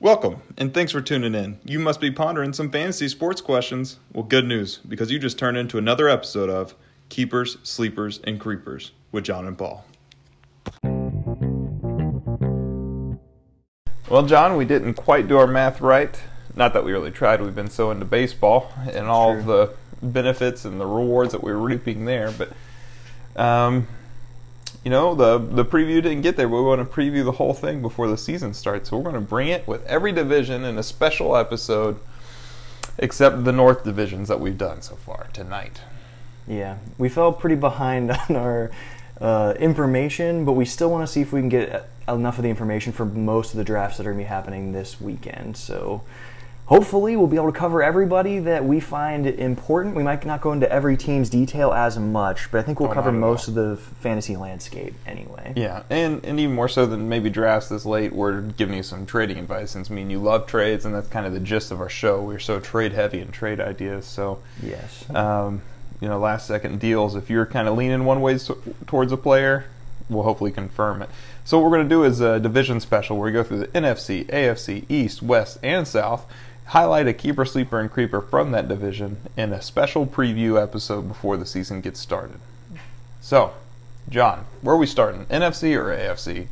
Welcome, and thanks for tuning in. You must be pondering some fantasy sports questions. Well, good news, because you just turned into another episode of Keepers, Sleepers, and Creepers with John and Paul. Well, John, we didn't quite do our math right. Not that we really tried. We've been so into baseball and all the benefits and the rewards that we were reaping there. But, you know, the preview didn't get there, but we want to preview the whole thing before the season starts. So we're going to bring it with every division in a special episode, except the North divisions that we've done so far tonight. Yeah, we fell pretty behind on our information, but we still want to see if we can get enough of the information for most of the drafts that are going to be happening this weekend. So hopefully we'll be able to cover everybody that we find important. We might not go into every team's detail as much, but I think we'll cover most of the fantasy landscape anyway. Yeah, and even more so than maybe drafts this late, we're giving you some trading advice, since me and you love trades, and that's kind of the gist of our show. We're so trade-heavy and trade ideas, so yes, you know, last-second deals, if you're kind of leaning one way towards a player, we'll hopefully confirm it. So what we're going to do is a division special where we go through the NFC, AFC, East, West, and South, highlight a keeper, sleeper, and creeper from that division in a special preview episode before the season gets started. So, John, where are we starting? NFC or AFC?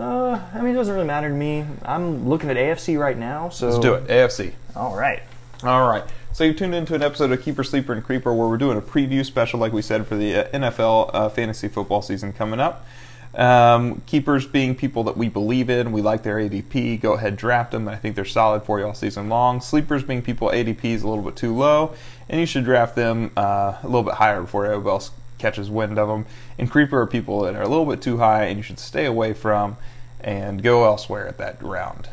I mean, it doesn't really matter to me. I'm looking at AFC right now, so let's do it. AFC. All right. So you've tuned into an episode of Keeper, Sleeper, and Creeper where we're doing a preview special, like we said, for the NFL fantasy football season coming up. Keepers being people that we believe in, we like their ADP, go ahead, draft them. I think they're solid for you all season long. Sleepers being people ADP is a little bit too low, and you should draft them a little bit higher before everybody else catches wind of them. And Creeper are people that are a little bit too high and you should stay away from and go elsewhere at that round.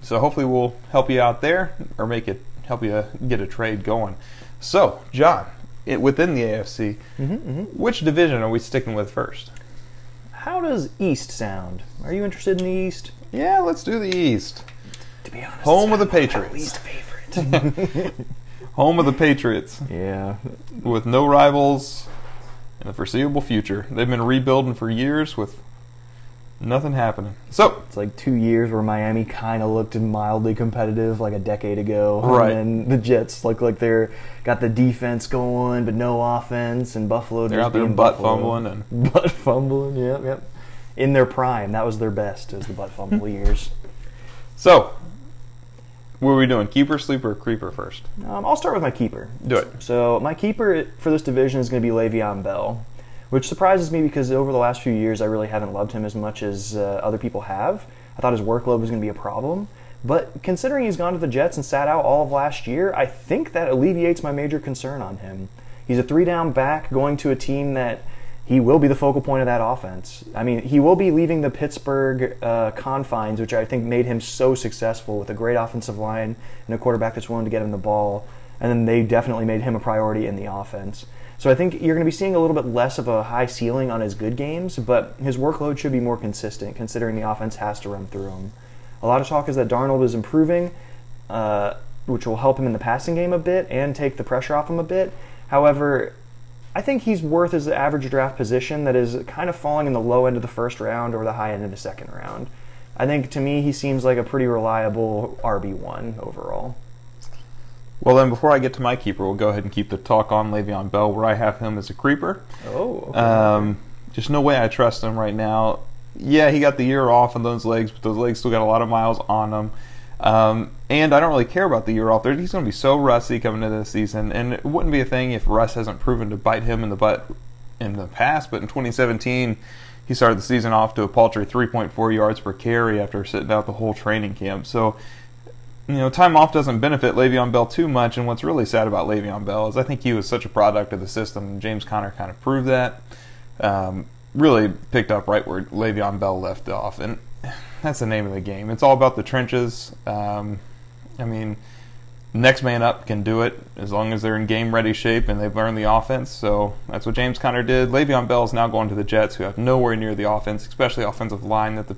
So hopefully we'll help you out there or help you get a trade going. So, John, within the AFC, which division are we sticking with first? How does East sound? Are you interested in the East? Yeah, let's do the East. To be honest, home of the Patriots. Least favorite. Home of the Patriots. Yeah. With no rivals in the foreseeable future. They've been rebuilding for years with nothing happening. So it's like 2 years where Miami kind of looked mildly competitive like a decade ago. Right. And then the Jets look like they're got the defense going, but no offense, and Buffalo just Butt fumbling, yep. In their prime, that was their best, is the butt fumble years. So, what are we doing? Keeper, sleeper, or creeper first? I'll start with my keeper. Do it. So, my keeper for this division is going to be Le'Veon Bell, which surprises me because over the last few years, I really haven't loved him as much as other people have. I thought his workload was going to be a problem. But considering he's gone to the Jets and sat out all of last year, I think that alleviates my major concern on him. He's a three-down back going to a team that he will be the focal point of that offense. I mean, he will be leaving the Pittsburgh confines, which I think made him so successful with a great offensive line and a quarterback that's willing to get him the ball. And then they definitely made him a priority in the offense. So I think you're going to be seeing a little bit less of a high ceiling on his good games, but his workload should be more consistent considering the offense has to run through him. A lot of talk is that Darnold is improving, which will help him in the passing game a bit and take the pressure off him a bit. However, I think he's worth his average draft position that is kind of falling in the low end of the first round or the high end of the second round. I think, to me, he seems like a pretty reliable RB1 overall. Well, then, before I get to my keeper, we'll go ahead and keep the talk on Le'Veon Bell, where I have him as a creeper. Oh, okay. Just no way I trust him right now. Yeah, he got the year off on those legs, but those legs still got a lot of miles on them. And I don't really care about the year off. He's going to be so rusty coming into this season, and it wouldn't be a thing if Russ hasn't proven to bite him in the butt in the past. But in 2017, he started the season off to a paltry 3.4 yards per carry after sitting out the whole training camp. So, you know, time off doesn't benefit Le'Veon Bell too much, and what's really sad about Le'Veon Bell is I think he was such a product of the system, and James Conner kind of proved that. Really picked up right where Le'Veon Bell left off, and that's the name of the game. It's all about the trenches. I mean, next man up can do it as long as they're in game-ready shape and they've learned the offense, so that's what James Conner did. Le'Veon Bell is now going to the Jets, who have nowhere near the offense, especially offensive line that the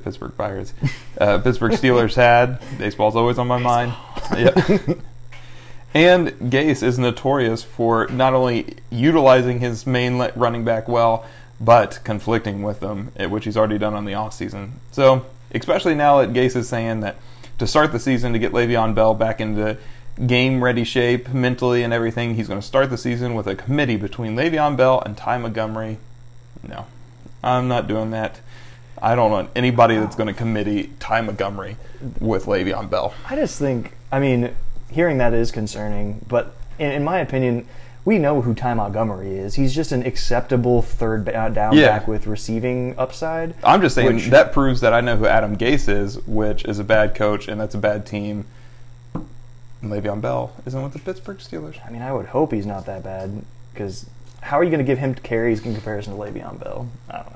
Pittsburgh Pirates. Pittsburgh Steelers had. Baseball's always on my mind. Yeah. And Gase is notorious for not only utilizing his main running back well, but conflicting with them, which he's already done on the offseason. So especially now that Gase is saying that to start the season, to get Le'Veon Bell back into game-ready shape mentally and everything, he's going to start the season with a committee between Le'Veon Bell and Ty Montgomery. No, I'm not doing that. I don't want anybody that's going to committee Ty Montgomery with Le'Veon Bell. I just think, I mean, hearing that is concerning, but in my opinion, we know who Ty Montgomery is. He's just an acceptable third down back with receiving upside. I'm just saying that proves that I know who Adam Gase is, which is a bad coach, and that's a bad team. And Le'Veon Bell isn't with the Pittsburgh Steelers. I mean, I would hope he's not that bad, because how are you going to give him carries in comparison to Le'Veon Bell? I don't know.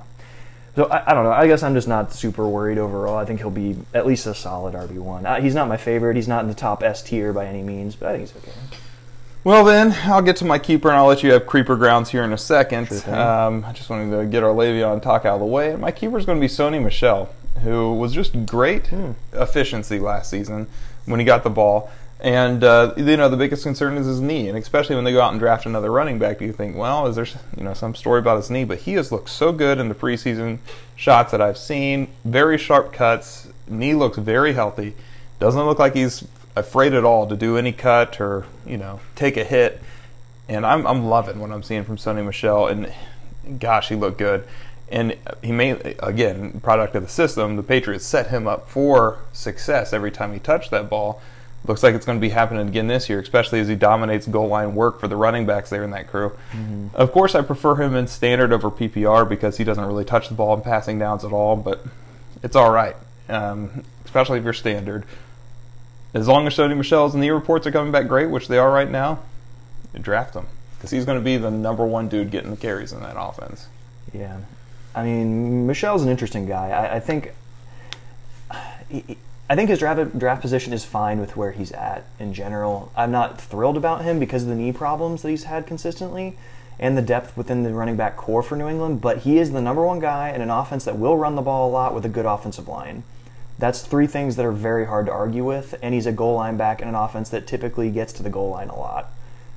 So, I don't know. I guess I'm just not super worried overall. I think he'll be at least a solid RB1. He's not my favorite. He's not in the top S tier by any means, but I think he's okay. Well, then, I'll get to my keeper, and I'll let you have creeper grounds here in a second. Sure. I just wanted to get our Le'Veon talk out of the way. My keeper's going to be Sony Michel, who was just great efficiency last season when he got the ball. And, you know, the biggest concern is his knee. And especially when they go out and draft another running back, you think, well, is there, you know, some story about his knee? But he has looked so good in the preseason shots that I've seen. Very sharp cuts. Knee looks very healthy. Doesn't look like he's afraid at all to do any cut or, you know, take a hit. And I'm loving what I'm seeing from Sony Michel. And, gosh, he looked good. And he made, again, product of the system. The Patriots set him up for success every time he touched that ball. Looks like it's going to be happening again this year, especially as he dominates goal line work for the running backs there in that crew. Mm-hmm. Of course, I prefer him in standard over PPR because he doesn't really touch the ball in passing downs at all, but it's all right, especially if you're standard. As long as Sony Michel's knee reports are coming back great, which they are right now, draft him because he's going to be the number one dude getting the carries in that offense. Yeah. I mean, Michel's an interesting guy. I think his draft position is fine with where he's at in general. I'm not thrilled about him because of the knee problems that he's had consistently and the depth within the running back core for New England, but he is the number one guy in an offense that will run the ball a lot with a good offensive line. That's three things that are very hard to argue with, and he's a goal line back in an offense that typically gets to the goal line a lot.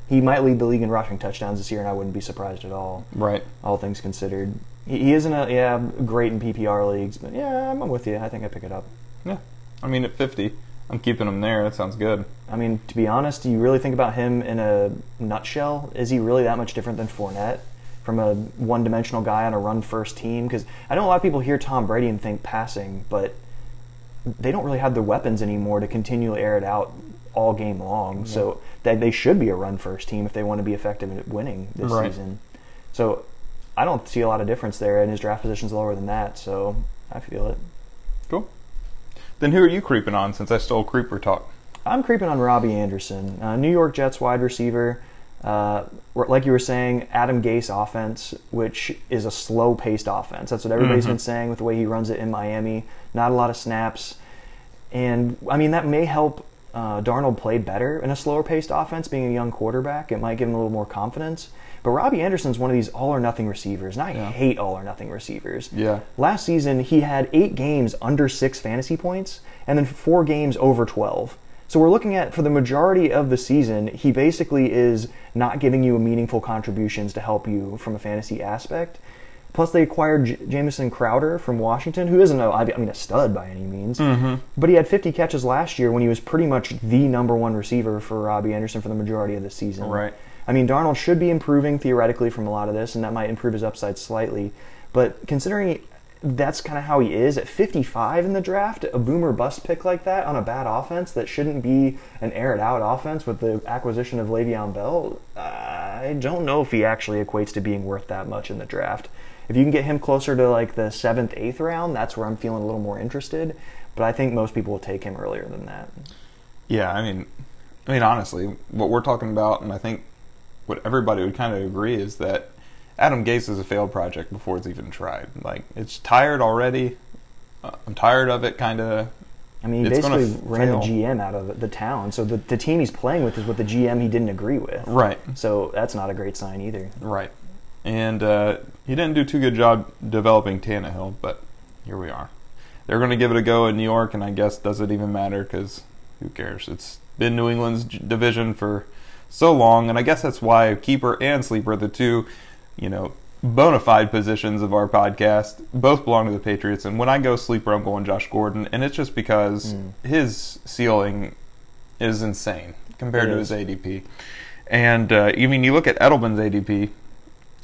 He might lead the league in rushing touchdowns this year, and I wouldn't be surprised at all. Right. All things considered. He isn't great in PPR leagues, but yeah, I'm with you. I think I pick it up. Yeah. I mean, at 50, I'm keeping him there. That sounds good. I mean, to be honest, do you really think about him in a nutshell? Is he really that much different than Fournette from a one-dimensional guy on a run-first team? Because I know a lot of people hear Tom Brady and think passing, but they don't really have the weapons anymore to continually air it out all game long. Yeah. So they should be a run-first team if they want to be effective at winning this season. So I don't see a lot of difference there, and his draft position's lower than that, so I feel it. Cool. Then who are you creeping on since I stole creeper talk? I'm creeping on Robbie Anderson, New York Jets wide receiver. Like you were saying, Adam Gase offense, which is a slow-paced offense. That's what everybody's been saying with the way he runs it in Miami. Not a lot of snaps. And, I mean, that may help Darnold play better in a slower-paced offense, being a young quarterback. It might give him a little more confidence. But Robbie Anderson's one of these all-or-nothing receivers, and I hate all-or-nothing receivers. Yeah. Last season, he had 8 games under 6 fantasy points, and then 4 games over 12. So we're looking at, for the majority of the season, he basically is not giving you meaningful contributions to help you from a fantasy aspect. Plus, they acquired Jamison Crowder from Washington, who isn't a stud by any means. Mm-hmm. But he had 50 catches last year when he was pretty much the number one receiver for Robbie Anderson for the majority of the season. Right. I mean, Darnold should be improving theoretically from a lot of this, and that might improve his upside slightly. But considering that's kind of how he is, at 55 in the draft, a boom or bust pick like that on a bad offense that shouldn't be an air-it-out offense with the acquisition of Le'Veon Bell, I don't know if he actually equates to being worth that much in the draft. If you can get him closer to like the 7th, 8th round, that's where I'm feeling a little more interested. But I think most people will take him earlier than that. Yeah, I mean, honestly, what we're talking about, and I think what everybody would kind of agree is that Adam Gase is a failed project before it's even tried. Like, it's tired already. I'm tired of it, kind of. I mean, he basically ran the GM out of the town. So the team he's playing with is what the GM he didn't agree with. Right. So that's not a great sign either. Right. And he didn't do too good job developing Tannehill, but here we are. They're going to give it a go in New York, and I guess does it even matter because who cares? It's been New England's division for so long, and I guess that's why Keeper and Sleeper, the two, you know, bona fide positions of our podcast both belong to the Patriots. And when I go sleeper, I'm going Josh Gordon. And it's just because his ceiling is insane compared to his ADP. And, I mean, you look at Edelman's ADP,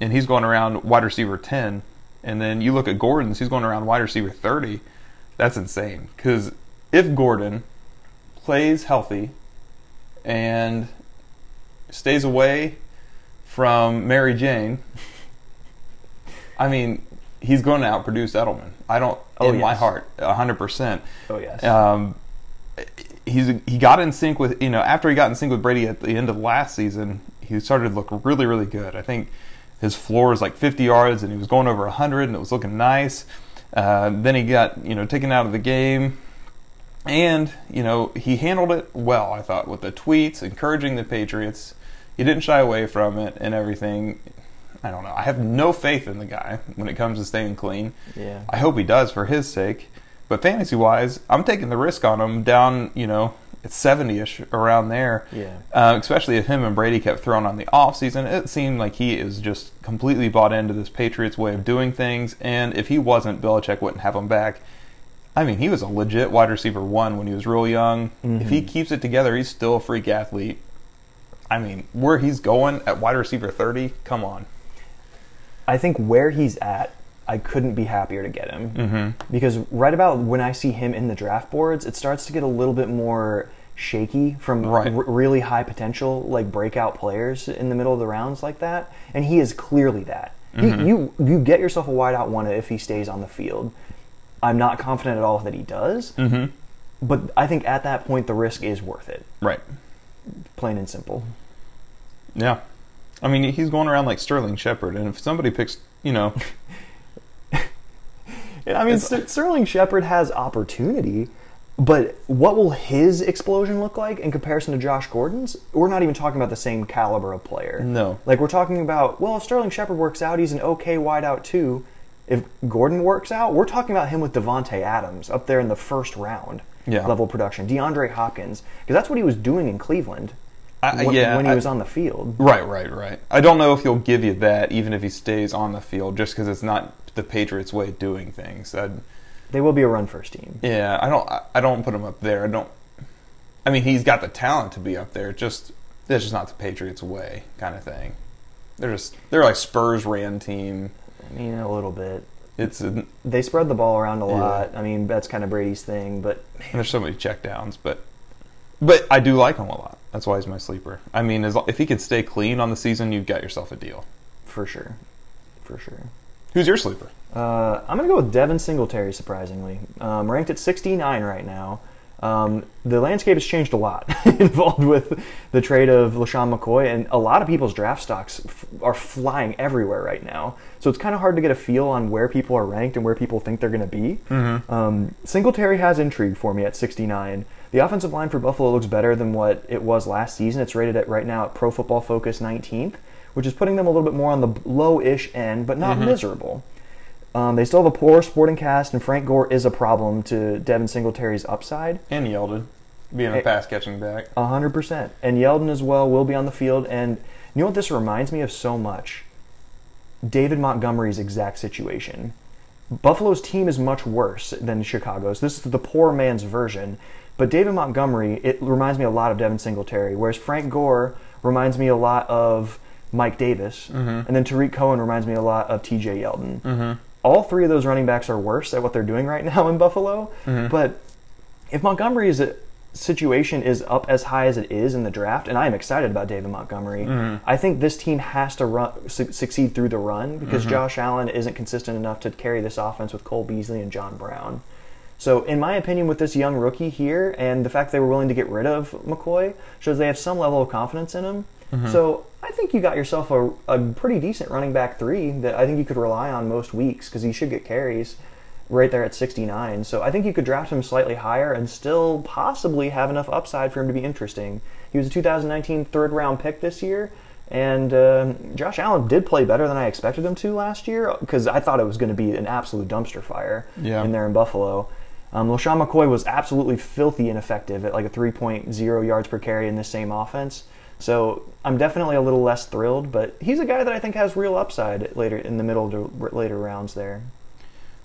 and he's going around wide receiver 10. And then you look at Gordon's, he's going around wide receiver 30. That's insane. Because if Gordon plays healthy and stays away from Mary Jane, I mean, he's going to outproduce Edelman. I don't, my heart, 100%. Oh, yes. He got in sync with, you know, after he got in sync with Brady at the end of last season, he started to look really, really good. I think his floor was like 50 yards, and he was going over 100, and it was looking nice. Then he got, you know, taken out of the game. And, you know, he handled it well, I thought, with the tweets, encouraging the Patriots. He didn't shy away from it and everything. I don't know. I have no faith in the guy when it comes to staying clean. Yeah. I hope he does for his sake. But fantasy-wise, I'm taking the risk on him down, you know, at 70-ish, around there. Yeah. Especially if him and Brady kept throwing on the offseason. It seemed like he is just completely bought into this Patriots way of doing things. And if he wasn't, Belichick wouldn't have him back. I mean, he was a legit wide receiver one when he was real young. Mm-hmm. If he keeps it together, he's still a freak athlete. I mean, where he's going at wide receiver 30, come on. I think where he's at, I couldn't be happier to get him. Mm-hmm. Because right about when I see him in the draft boards, it starts to get a little bit more shaky from really high potential, like breakout players in the middle of the rounds like that. And he is clearly that. Mm-hmm. You get yourself a wideout one if he stays on the field. I'm not confident at all that he does. Mm-hmm. But I think at that point, the risk is worth it. Right. Plain and simple. Yeah. I mean, he's going around like Sterling Shepard. And if somebody picks, you know... I mean, Sterling Shepard has opportunity, but what will his explosion look like in comparison to Josh Gordon's? We're not even talking about the same caliber of player. No. Like, we're talking about, well, if Sterling Shepard works out, he's an okay wideout too. If Gordon works out, we're talking about him with Devontae Adams up there in the first round level production. DeAndre Hopkins, because that's what he was doing in Cleveland when he was on the field. Right. I don't know if he'll give you that even if he stays on the field just because it's not the Patriots' way of doing things. They will be a run-first team. Yeah, I don't put him up there. I mean, he's got the talent to be up there. It's just not the Patriots' way kind of thing. They're like Spurs ran team. I mean, a little bit. They spread the ball around a lot. Yeah. I mean, that's kind of Brady's thing. But man, there's so many checkdowns. But I do like him a lot. That's why he's my sleeper. I mean, if he could stay clean on the season, you've got yourself a deal. For sure. Who's your sleeper? I'm going to go with Devin Singletary, surprisingly. Ranked at 69 right now. The landscape has changed a lot involved with the trade of LeSean McCoy, and a lot of people's draft stocks are flying everywhere right now. So it's kind of hard to get a feel on where people are ranked and where people think they're going to be. Mm-hmm. Singletary has intrigue for me at 69. The offensive line for Buffalo looks better than what it was last season. It's rated at right now at Pro Football Focus 19th. Which is putting them a little bit more on the low-ish end, but not miserable. They still have a poor supporting cast, and Frank Gore is a problem to Devin Singletary's upside. And Yeldon, being a pass-catching back. 100%. And Yeldon as well will be on the field. And you know what this reminds me of so much? David Montgomery's exact situation. Buffalo's team is much worse than Chicago's. This is the poor man's version. But David Montgomery, it reminds me a lot of Devin Singletary, whereas Frank Gore reminds me a lot of Mike Davis, and then Tariq Cohen reminds me a lot of T.J. Yeldon. Mm-hmm. All three of those running backs are worse at what they're doing right now in Buffalo, but if Montgomery's situation is up as high as it is in the draft, and I am excited about David Montgomery, I think this team has to succeed through the run because Josh Allen isn't consistent enough to carry this offense with Cole Beasley and John Brown. So, in my opinion, with this young rookie here, and the fact they were willing to get rid of McCoy, shows they have some level of confidence in him. Mm-hmm. So I think you got yourself a pretty decent running back three that I think you could rely on most weeks because he should get carries right there at 69. So I think you could draft him slightly higher and still possibly have enough upside for him to be interesting. He was a 2019 third-round pick this year, and Josh Allen did play better than I expected him to last year because I thought it was going to be an absolute dumpster fire in there in Buffalo. LeSean McCoy was absolutely filthy ineffective at like a 3.0 yards per carry in this same offense. So I'm definitely a little less thrilled, but he's a guy that I think has real upside later in the middle to later rounds there.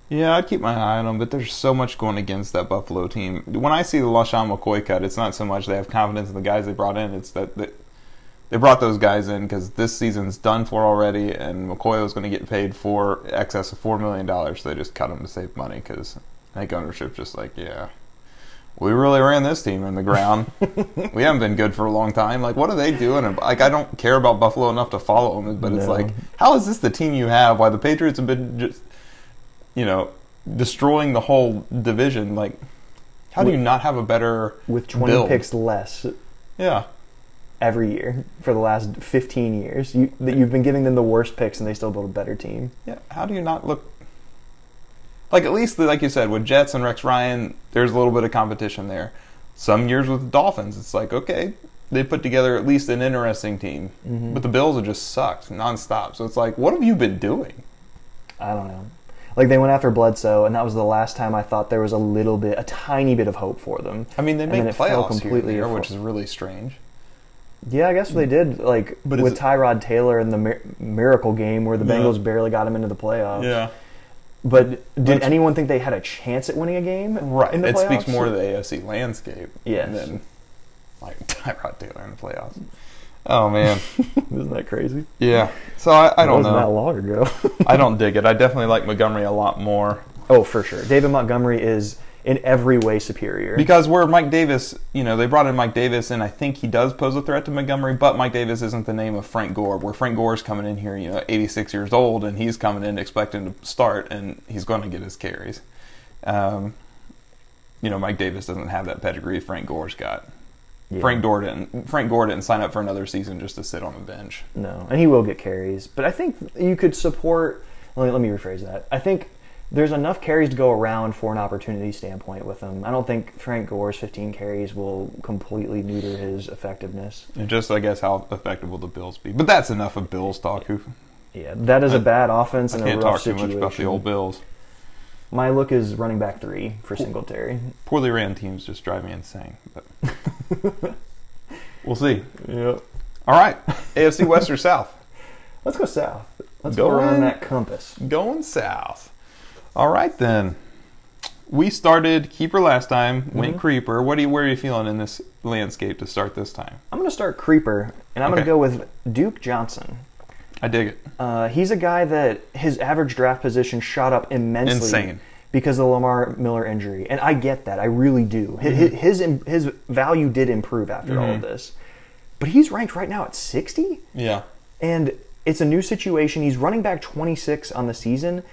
Yeah, I'd keep my eye on him, but there's so much going against that Buffalo team. When I see the LeSean McCoy cut, it's not so much they have confidence in the guys they brought in, it's that they brought those guys in because this season's done for already, and McCoy was going to get paid for excess of $4 million, so they just cut him to save money because I think ownership's just like, yeah, we really ran this team in the ground. We haven't been good for a long time. Like, what are they doing? Like, I don't care about Buffalo enough to follow them, but it's like, how is this the team you have? Why the Patriots have been just, you know, destroying the whole division? Like, how do you not have a better with 20 build? Picks less? Yeah. Every year for the last 15 years, you've been giving them the worst picks, and they still build a better team. Yeah. How do you not look? Like, at least, like you said, with Jets and Rex Ryan, there's a little bit of competition there. Some years with the Dolphins, it's like, okay, they put together at least an interesting team. Mm-hmm. But the Bills have just sucked nonstop. So it's like, what have you been doing? I don't know. Like, they went after Bledsoe, and that was the last time I thought there was a little bit, a tiny bit of hope for them. I mean, they made playoffs completely here, which is really strange. Yeah, I guess they did. Like, but with Tyrod Taylor in the miracle game where the Bengals barely got him into the playoffs. Yeah. But did anyone think they had a chance at winning a game? Right. In the playoffs? It speaks more to the AFC landscape than like Tyrod Taylor in the playoffs. Oh man, isn't that crazy? Yeah. So I don't know. It wasn't that long ago. I don't dig it. I definitely like Montgomery a lot more. Oh, for sure. David Montgomery is in every way superior. Because where Mike Davis, you know, they brought in Mike Davis, and I think he does pose a threat to Montgomery, but Mike Davis isn't the name of Frank Gore, where Frank Gore's coming in here, you know, 86 years old, and he's coming in expecting to start, and he's going to get his carries. You know, Mike Davis doesn't have that pedigree Frank Gore's got. Yeah. Frank Gore didn't sign up for another season just to sit on the bench. No, and he will get carries, but I think you could support... Let me rephrase that. I think there's enough carries to go around for an opportunity standpoint with him. I don't think Frank Gore's 15 carries will completely neuter his effectiveness. And just, I guess, how effective will the Bills be? But that's enough of Bills talk. Yeah, that is a bad offense and a rough situation. I can't talk too much about the old Bills. My look is running back 3 for Singletary. Poorly ran teams just drive me insane. But we'll see. Yeah. All right, AFC West or South? Let's go South. Let's go around that compass. Going South. All right, then. We started Keeper last time, went Creeper. Where are you feeling in this landscape to start this time? I'm going to start Creeper, and I'm going to go with Duke Johnson. I dig it. He's a guy that his average draft position shot up immensely. Insane. Because of the Lamar Miller injury. And I get that. I really do. Mm-hmm. His value did improve after all of this. But he's ranked right now at 60? Yeah. And it's a new situation. He's running back 26 on the season.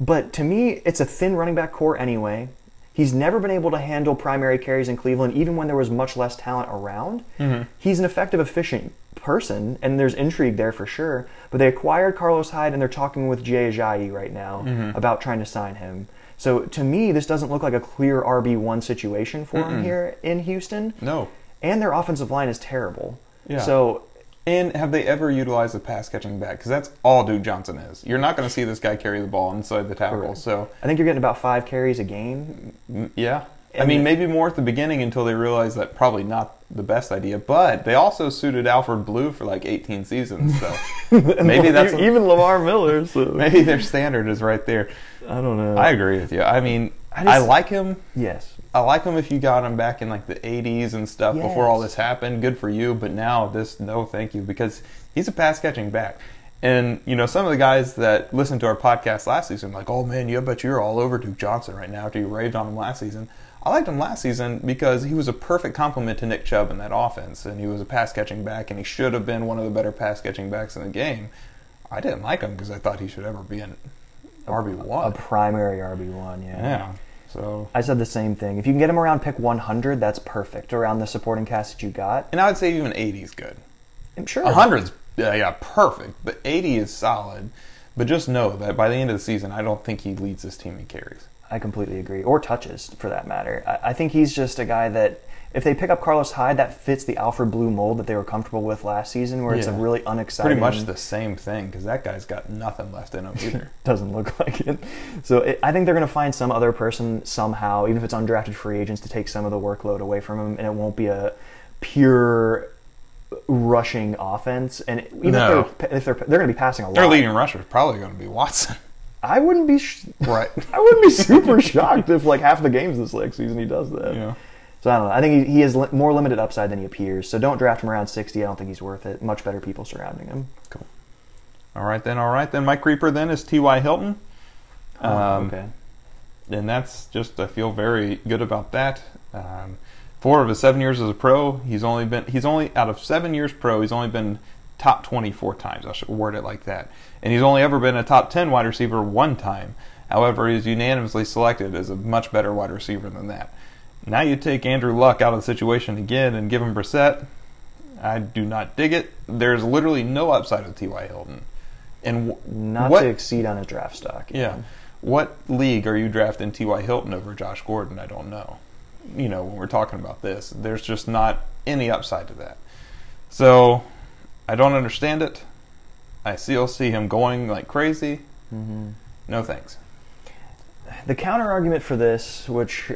But to me, it's a thin running back core anyway. He's never been able to handle primary carries in Cleveland, even when there was much less talent around. Mm-hmm. He's an effective, efficient person, and there's intrigue there for sure. But they acquired Carlos Hyde, and they're talking with Jay Ajayi right now about trying to sign him. So to me, this doesn't look like a clear RB1 situation for him here in Houston. No. And their offensive line is terrible. Yeah. So... And have they ever utilized the pass-catching back? Because that's all Duke Johnson is. You're not going to see this guy carry the ball inside the tackle. Correct. So I think you're getting about 5 carries a game. Yeah. And I mean, maybe more at the beginning until they realize that probably not the best idea. But they also suited Alfred Blue for like 18 seasons. So maybe that's... Even Lamar Miller. So. Maybe their standard is right there. I don't know. I agree with you. I mean, I like him. Yes. I like him if you got him back in like the 80s and stuff before all this happened. Good for you. But now this, no thank you, because he's a pass-catching back. And, you know, some of the guys that listened to our podcast last season like, oh, man, I bet you're all over Duke Johnson right now after you raved on him last season. I liked him last season because he was a perfect complement to Nick Chubb in that offense. And he was a pass-catching back, and he should have been one of the better pass-catching backs in the game. I didn't like him because I thought he should ever be an RB1. A primary RB1, yeah. So I said the same thing. If you can get him around pick 100, that's perfect, around the supporting cast that you got. And I would say even 80 is good. I'm sure. 100's perfect. But 80 is solid. But just know that by the end of the season, I don't think he leads this team in carries. I completely agree. Or touches, for that matter. I think he's just a guy that, if they pick up Carlos Hyde, that fits the Alfred Blue mold that they were comfortable with last season, where it's a really unexciting... Pretty much the same thing, because that guy's got nothing left in him either. Doesn't look like it. So I think they're going to find some other person somehow, even if it's undrafted free agents, to take some of the workload away from him, and it won't be a pure rushing offense, and even if they're going to be passing a lot. Their leading rusher is probably going to be Watson. I wouldn't be right. I wouldn't be super shocked if like half the games this like season he does that. Yeah. So I don't know. I think he has more limited upside than he appears. So don't draft him around 60. I don't think he's worth it. Much better people surrounding him. Cool. All right then. My creeper then is T.Y. Hilton. Okay. And that's just, I feel very good about that. 4 of his 7 years as a pro, he's only been top 24 times. I should word it like that. And he's only ever been a top 10 wide receiver one time. However, he's unanimously selected as a much better wide receiver than that. Now you take Andrew Luck out of the situation again and give him Brissett. I do not dig it. There's literally no upside with T.Y. Hilton. And not to exceed on his draft stock. Yeah. What league are you drafting T.Y. Hilton over Josh Gordon? I don't know. You know, when we're talking about this, there's just not any upside to that. So, I don't understand it. I still see him going like crazy. Mm-hmm. No thanks. The counter-argument for this, which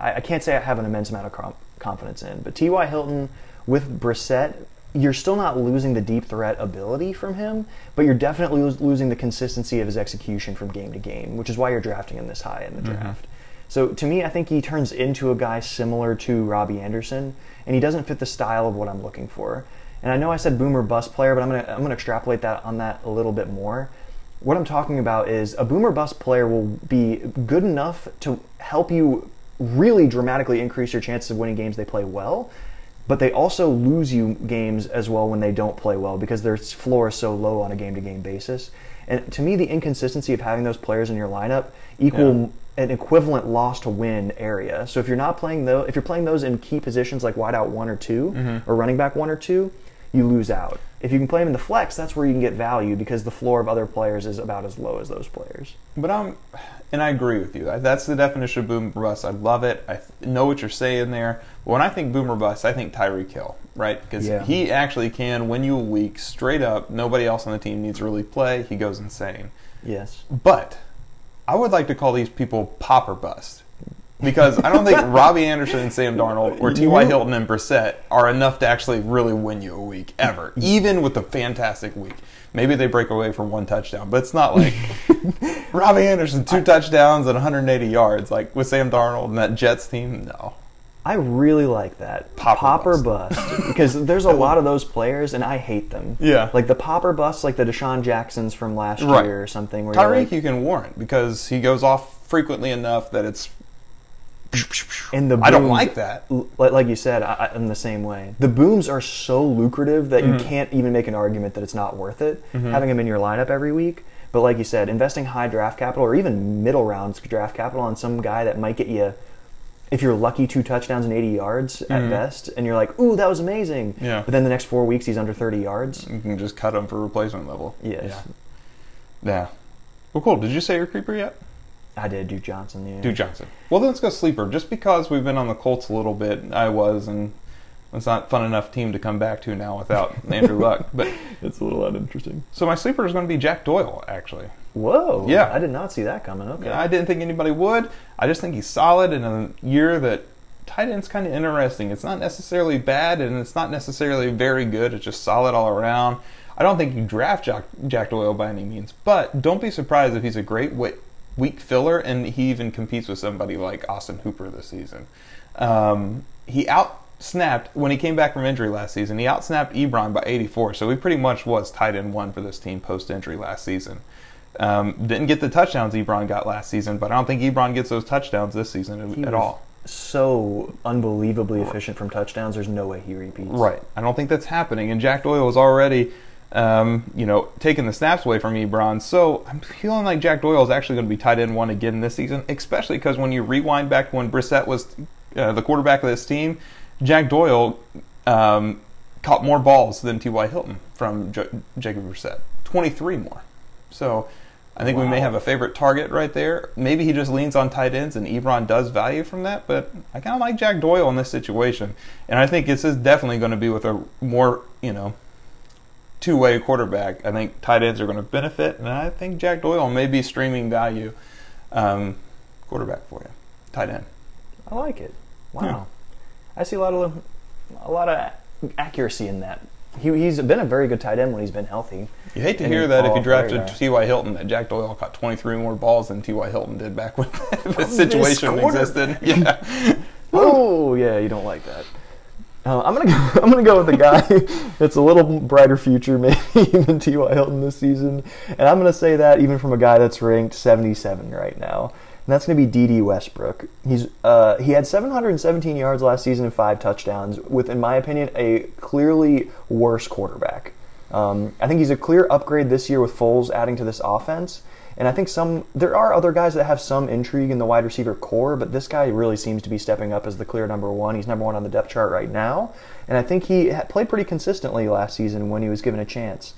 I can't say I have an immense amount of confidence in, but T.Y. Hilton with Brissett, you're still not losing the deep threat ability from him, but you're definitely losing the consistency of his execution from game to game, which is why you're drafting him this high in the draft. Mm-hmm. So to me, I think he turns into a guy similar to Robbie Anderson, and he doesn't fit the style of what I'm looking for. And I know I said boom or bust player, but I'm gonna extrapolate that a little bit more. What I'm talking about is a boom or bust player will be good enough to help you really dramatically increase your chances of winning games they play well, but they also lose you games as well when they don't play well because their floor is so low on a game-to-game basis. And to me, the inconsistency of having those players in your lineup equal an equivalent loss-to-win area. So if you're not playing those, if you're playing those in key positions like wideout 1 or 2 mm-hmm. or running back 1 or 2, you lose out. If you can play them in the flex, that's where you can get value because the floor of other players is about as low as those players. But I agree with you. That's the definition of boom or bust. I love it. I know what you're saying there. But when I think boom or bust, I think Tyreek Hill, right? Because he actually can win you a week straight up. Nobody else on the team needs to really play. He goes insane. Yes. But I would like to call these people pop or bust. Because I don't think Robbie Anderson and Sam Darnold or T.Y. Hilton and Brissett are enough to actually really win you a week, ever. Even with a fantastic week. Maybe they break away from 1 touchdown, but it's not like Robbie Anderson, 2 touchdowns and 180 yards, like with Sam Darnold and that Jets team, no. I really like that. Pop or bust. Because there's a lot of those players, and I hate them. Yeah. Like the pop or bust, like the Deshaun Jacksons from last year or something. Where Tyreek, you can warrant, because he goes off frequently enough that it's... And the booms, I don't like that. Like you said, I'm the same way. The booms are so lucrative that mm-hmm. you can't even make an argument that it's not worth it, mm-hmm. having them in your lineup every week. But like you said, investing high draft capital or even middle rounds draft capital on some guy that might get you, if you're lucky, 2 touchdowns and 80 yards mm-hmm. at best, and you're like, ooh, that was amazing. Yeah. But then the next 4 weeks, he's under 30 yards. You can just cut him for replacement level. Yes. Yeah. Well, cool. Did you say your creeper yet? I did, Duke Johnson. Yeah. Duke Johnson. Well, then let's go sleeper. Just because we've been on the Colts a little bit, and it's not a fun enough team to come back to now without Andrew Luck. But it's a little uninteresting. So my sleeper is going to be Jack Doyle, actually. Whoa. Yeah. I did not see that coming. Okay. I didn't think anybody would. I just think he's solid in a year that tight end's kind of interesting. It's not necessarily bad, and it's not necessarily very good. It's just solid all around. I don't think you draft Jack Doyle by any means, but don't be surprised if he's a great weak filler, and he even competes with somebody like Austin Hooper this season. He out-snapped, when he came back from injury last season, he out-snapped Ebron by 84, so he pretty much was tight end 1 for this team post-injury last season. Didn't get the touchdowns Ebron got last season, but I don't think Ebron gets those touchdowns this season at all. So unbelievably efficient from touchdowns, there's no way he repeats. Right. I don't think that's happening, and Jack Doyle was already... taking the snaps away from Ebron. So I'm feeling like Jack Doyle is actually going to be tight end 1 again this season, especially because when you rewind back to when Brissett was the quarterback of this team, Jack Doyle caught more balls than T.Y. Hilton from Jacob Brissett, 23 more. So I think we may have a favorite target right there. Maybe he just leans on tight ends, and Ebron does value from that, but I kind of like Jack Doyle in this situation. And I think this is definitely going to be with a more, two-way quarterback. I think tight ends are going to benefit, and I think Jack Doyle may be streaming value quarterback for you, tight end. I like it. Wow, yeah. I see a lot of accuracy in that. He's been a very good tight end when he's been healthy. You hate to hear that if you drafted T.Y. Hilton, that Jack Doyle caught 23 more balls than T.Y. Hilton did back when the situation existed. Yeah. Oh, yeah, you don't like that. I'm gonna go with a guy that's a little brighter future maybe than T.Y. Hilton this season, and I'm gonna say that even from a guy that's ranked 77 right now, and that's gonna be Dede Westbrook. He had 717 yards last season and 5 touchdowns with, in my opinion, a clearly worse quarterback. I think he's a clear upgrade this year with Foles adding to this offense. And I think there are other guys that have some intrigue in the wide receiver core, but this guy really seems to be stepping up as the clear number one. He's number one on the depth chart right now, and I think he played pretty consistently last season when he was given a chance.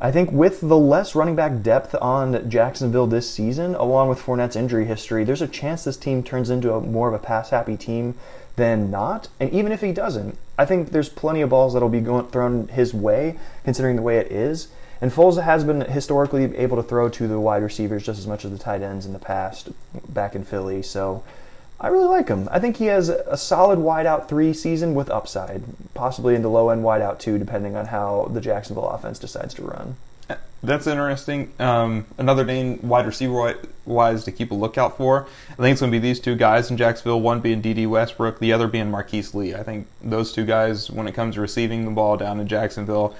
I think with the less running back depth on Jacksonville this season, along with Fournette's injury history, there's a chance this team turns into more of a pass-happy team than not. And even if he doesn't, I think there's plenty of balls that'll be thrown his way, considering the way it is. And Foles has been historically able to throw to the wide receivers just as much as the tight ends in the past back in Philly. So I really like him. I think he has a solid wideout 3 season with upside, possibly into low-end wideout 2, depending on how the Jacksonville offense decides to run. That's interesting. Another name wide receiver-wise to keep a lookout for. I think it's going to be these two guys in Jacksonville, one being Dede Westbrook, the other being Marquise Lee. I think those two guys, when it comes to receiving the ball down in Jacksonville,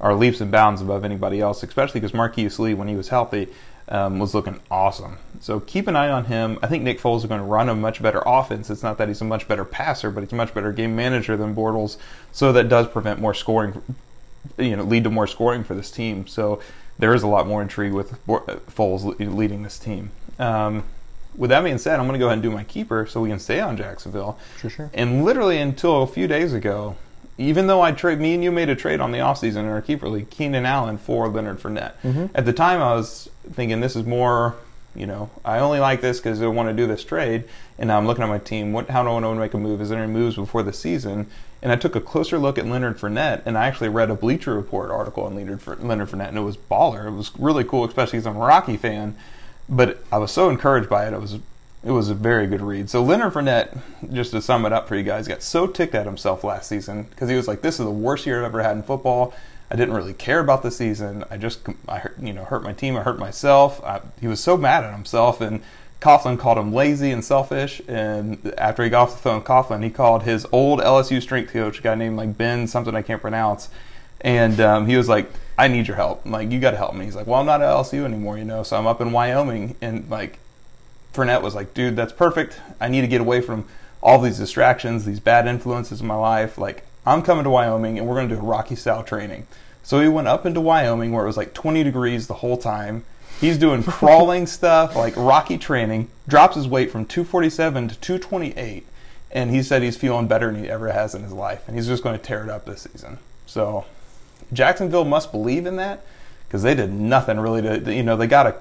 are leaps and bounds above anybody else, especially because Marquise Lee, when he was healthy, was looking awesome. So keep an eye on him. I think Nick Foles is going to run a much better offense. It's not that he's a much better passer, but he's a much better game manager than Bortles, so that does prevent more scoring, lead to more scoring for this team. So there is a lot more intrigue with Foles leading this team. With that being said, I'm going to go ahead and do my keeper so we can stay on Jacksonville. Sure. And literally until a few days ago, even though me and you made a trade on the offseason in our keeper league, Keenan Allen for Leonard Fournette. Mm-hmm. At the time, I was thinking this is more, I only like this because I want to do this trade. And now I'm looking at my team. How do I want to make a move? Is there any moves before the season? And I took a closer look at Leonard Fournette, and I actually read a Bleacher Report article on Leonard Fournette, and it was baller. It was really cool, especially because I'm a Rocky fan. But I was so encouraged by it. It was a very good read. So Leonard Fournette, just to sum it up for you guys, got so ticked at himself last season because he was like, this is the worst year I've ever had in football. I didn't really care about the season. I hurt my team. I hurt myself. He was so mad at himself. And Coughlin called him lazy and selfish. And after he got off the phone with Coughlin, he called his old LSU strength coach, a guy named Ben something I can't pronounce. And he was like, I need your help. You got to help me. He's like, well, I'm not at LSU anymore, so I'm up in Wyoming. And Fournette was like, dude, that's perfect. I need to get away from all these distractions, these bad influences in my life. I'm coming to Wyoming, and we're going to do a Rocky-style training. So he went up into Wyoming where it was 20 degrees the whole time. He's doing crawling stuff, Rocky training, drops his weight from 247 to 228, and he said he's feeling better than he ever has in his life, and he's just going to tear it up this season. So Jacksonville must believe in that because they did nothing really they got a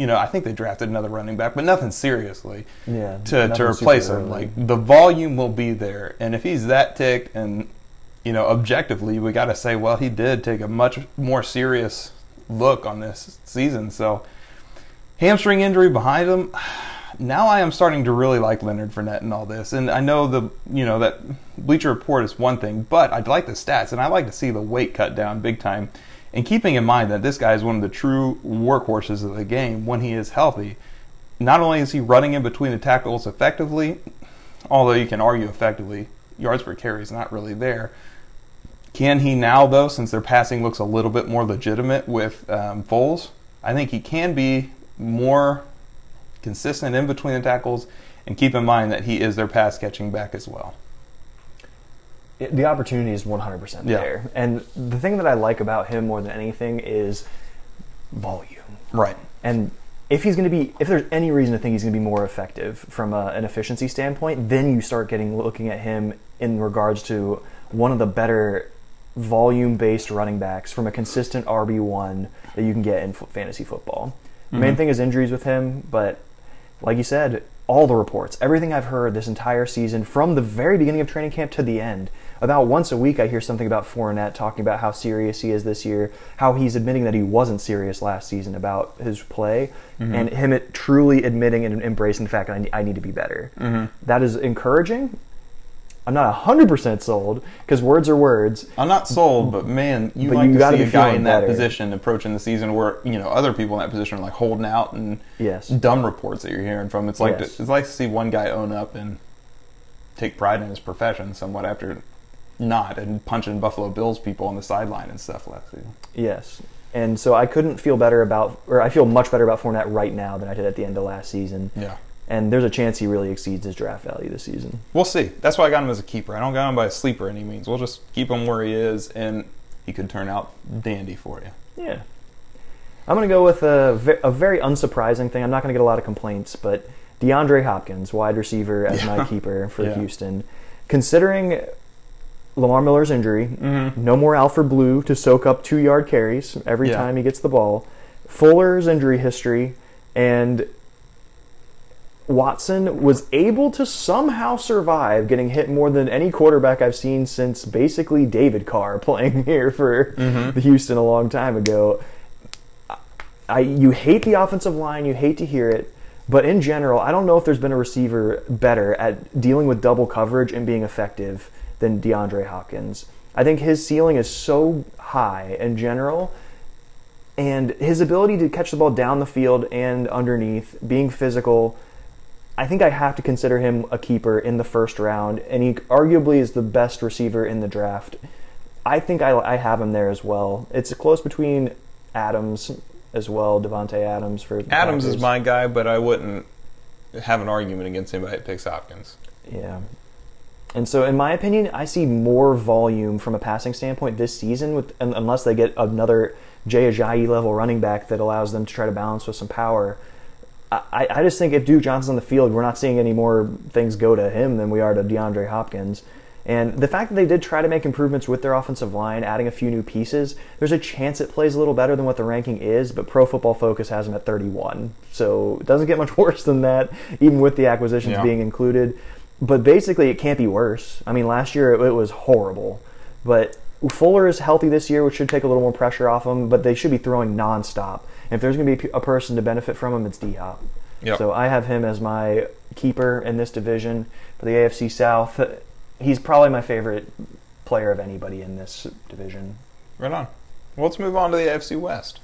I think they drafted another running back, but nothing seriously to replace him. The volume will be there. And if he's that ticked and, objectively, we got to say, well, he did take a much more serious look on this season. So hamstring injury behind him. Now I am starting to really like Leonard Fournette and all this. And I know that Bleacher Report is one thing, but I'd like the stats, and I like to see the weight cut down big time. And keeping in mind that this guy is one of the true workhorses of the game when he is healthy, not only is he running in between the tackles effectively, although you can argue effectively, yards per carry is not really there. Can he now, though, since their passing looks a little bit more legitimate with Foles? I think he can be more consistent in between the tackles, and keep in mind that he is their pass-catching back as well. The opportunity is 100% there. Yeah. And the thing that I like about him more than anything is volume. Right. And if there's any reason to think he's going to be more effective from an efficiency standpoint, then you start looking at him in regards to one of the better volume-based running backs from a consistent RB1 that you can get in fantasy football. Mm-hmm. The main thing is injuries with him, but like you said, all the reports, everything I've heard this entire season from the very beginning of training camp to the end, about once a week I hear something about Fournette talking about how serious he is this year, how he's admitting that he wasn't serious last season about his play, mm-hmm. and him truly admitting and embracing the fact that I need to be better. Mm-hmm. That is encouraging. I'm not 100% sold because words are words. I'm not sold, but man, you like to see a guy in that position approaching the season where, you know, other people in that position are like holding out and dumb reports that you're hearing from. It's like it's like to see one guy own up and take pride in his profession somewhat after and punching Buffalo Bills people on the sideline and stuff last season. Yes. And so I couldn't feel better about, or I feel much better about Fournette right now than I did at the end of last season. Yeah. And there's a chance he really exceeds his draft value this season. We'll see. That's why I got him as a keeper. I don't got him by a sleeper any means. We'll just keep him where he is, and he could turn out dandy for you. Yeah. I'm going to go with a very unsurprising thing. I'm not going to get a lot of complaints, but DeAndre Hopkins, wide receiver, as my keeper for Houston. Considering Lamar Miller's injury, no more Alfred Blue to soak up 2-yard carries every time he gets the ball, Fuller's injury history, and Watson was able to somehow survive getting hit more than any quarterback I've seen since basically David Carr playing here for the Houston a long time ago. You hate the offensive line, you hate to hear it, but in general, I don't know if there's been a receiver better at dealing with double coverage and being effective than DeAndre Hopkins. I think his ceiling is so high in general, and his ability to catch the ball down the field and underneath, being physical, I think I have to consider him a keeper in the first round, and he arguably is the best receiver in the draft. I think I have him there as well. It's close between Adams as well, Devontae Adams. Adams is my guy, but I wouldn't have an argument against anybody that picks Hopkins. Yeah. And so in my opinion, I see more volume from a passing standpoint this season, unless they get another Jay Ajayi-level running back that allows them to try to balance with some power. I just think if Duke Johnson's on the field, we're not seeing any more things go to him than we are to DeAndre Hopkins. And the fact that they did try to make improvements with their offensive line, adding a few new pieces, there's a chance it plays a little better than what the ranking is, but Pro Football Focus has them at 31. So it doesn't get much worse than that, even with the acquisitions being included. But basically, it can't be worse. I mean, last year it was horrible. But Fuller is healthy this year, which should take a little more pressure off him, but they should be throwing nonstop. If there's going to be a person to benefit from him, it's D-Hop. Yep. So I have him as my keeper in this division for the AFC South. He's probably my favorite player of anybody in this division. Right on. Well, let's move on to the AFC West.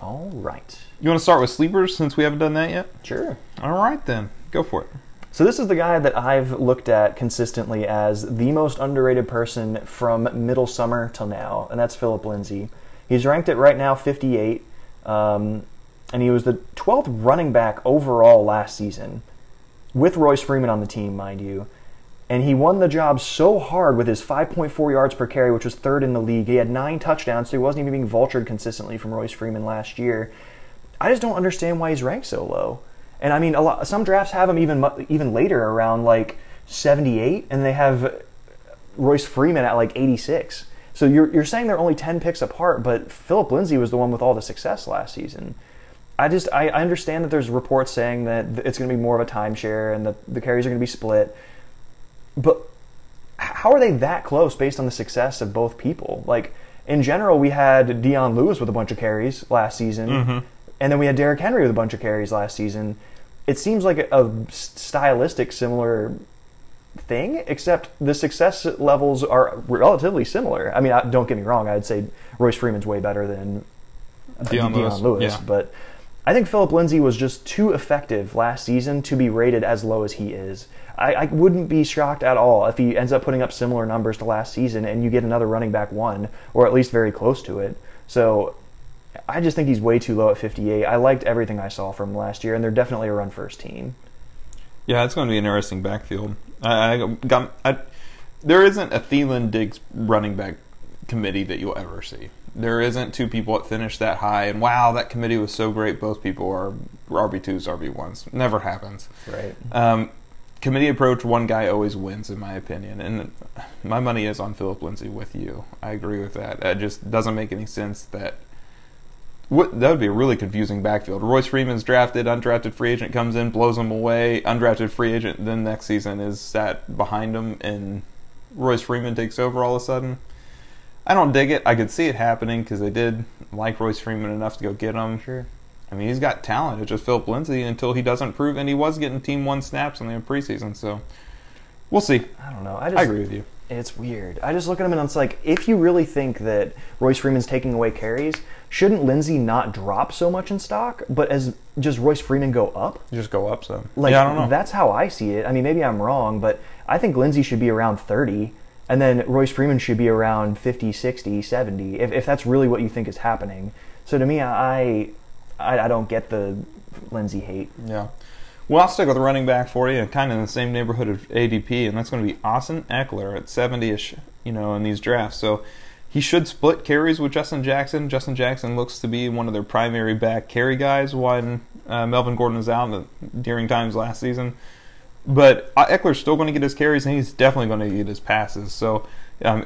All right. You want to start with Sleepers since we haven't done that yet? Sure. All right, then. Go for it. So this is the guy that I've looked at consistently as the most underrated person from middle summer till now, and that's Phillip Lindsay. He's ranked at right now 58, and he was the 12th running back overall last season, with Royce Freeman on the team, mind you. And he won the job so hard with his 5.4 yards per carry, which was third in the league. He had 9 touchdowns, so he wasn't even being vultured consistently from Royce Freeman last year. I just don't understand why he's ranked so low. And I mean, some drafts have him even later, around like 78, and they have Royce Freeman at like 86. So you're saying they're only 10 picks apart, but Phillip Lindsay was the one with all the success last season. I understand that there's reports saying that it's going to be more of a timeshare and the carries are going to be split, but how are they that close based on the success of both people? Like, in general, we had Deion Lewis with a bunch of carries last season, and then we had Derrick Henry with a bunch of carries last season. It seems like a stylistic similar thing, except the success levels are relatively similar. I mean, don't get me wrong, I'd say Royce Freeman's way better than Deion Lewis but I think Phillip Lindsay was just too effective last season to be rated as low as he is. I wouldn't be shocked at all if he ends up putting up similar numbers to last season and you get another running back one, or at least very close to it. So I just think he's way too low at 58. I liked everything I saw from last year, and they're definitely a run first team. Yeah, it's going to be an interesting backfield. There isn't a Thielen-Diggs running back committee that you'll ever see. There isn't two people that finish that high, and wow, that committee was so great, both people are RB2s, RB1s. Never happens. Right. Committee approach, one guy always wins, in my opinion. And my money is on Phillip Lindsay with you. I agree with that. It just doesn't make any sense that... that would be a really confusing backfield. Royce Freeman's drafted, undrafted free agent comes in, blows him away, undrafted free agent, then next season is sat behind him, and Royce Freeman takes over all of a sudden. I don't dig it. I could see it happening because they did like Royce Freeman enough to go get him. Sure. I mean, he's got talent. It's just Phillip Lindsay until he doesn't prove, and he was getting Team 1 snaps in the preseason, so... We'll see. I don't know. I agree with you. It's weird. I just look at him and it's like, if you really think that Royce Freeman's taking away carries, shouldn't Lindsay not drop so much in stock, but as just Royce Freeman go up? You just go up some. Like, yeah, I don't know. That's how I see it. I mean, maybe I'm wrong, but I think Lindsay should be around 30, and then Royce Freeman should be around 50, 60, 70, if that's really what you think is happening. So to me, I don't get the Lindsay hate. Yeah. Well, I'll stick with running back for you, and kind of in the same neighborhood of ADP, and that's going to be Austin Ekeler at 70-ish, you know, in these drafts. So he should split carries with Justin Jackson. Justin Jackson looks to be one of their primary back carry guys when Melvin Gordon is out during times last season. But Eckler's still going to get his carries, and he's definitely going to get his passes, so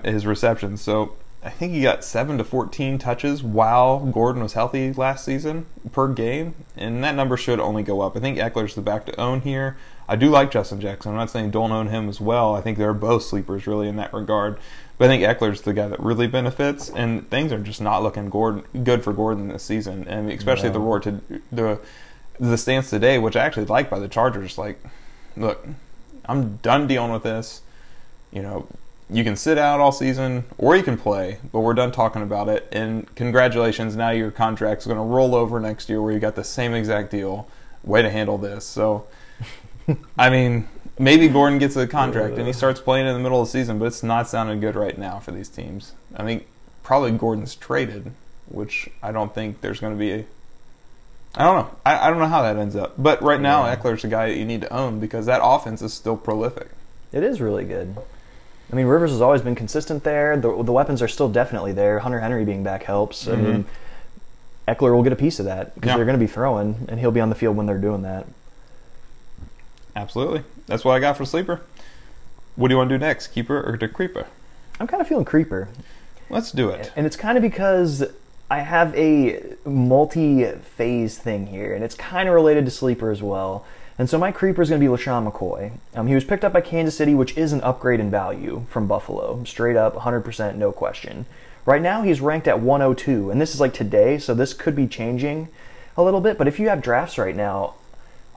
his receptions. So I think he got 7 to 14 touches while Gordon was healthy last season per game, and that number should only go up. I think Eckler's the back to own here. I do like Justin Jackson. I'm not saying don't own him as well. I think they're both sleepers, really, in that regard. But I think Eckler's the guy that really benefits, and things are just not looking good for Gordon this season, and especially the stance today, which I actually like by the Chargers. Like, look, I'm done dealing with this, you know. You can sit out all season, or you can play, but we're done talking about it. And congratulations, now your contract's going to roll over next year where you got the same exact deal. Way to handle this. So, I mean, maybe Gordon gets a contract and he starts playing in the middle of the season, but it's not sounding good right now for these teams. I think probably Gordon's traded, which I don't think there's going to be a... I don't know. I don't know how that ends up. But right now, Eckler's the guy that you need to own because that offense is still prolific. It is really good. I mean, Rivers has always been consistent there. The weapons are still definitely there. Hunter Henry being back helps. Mm-hmm. I mean, Eckler will get a piece of that because they're going to be throwing, and he'll be on the field when they're doing that. Absolutely. That's what I got for Sleeper. What do you want to do next, Keeper or the Creeper? I'm kind of feeling Creeper. Let's do it. And it's kind of because I have a multi-phase thing here, and it's kind of related to Sleeper as well. And so my creeper is going to be LeSean McCoy. He was picked up by Kansas City, which is an upgrade in value from Buffalo. Straight up, 100%, no question. Right now, he's ranked at 102, and this is like today, so this could be changing a little bit. But if you have drafts right now,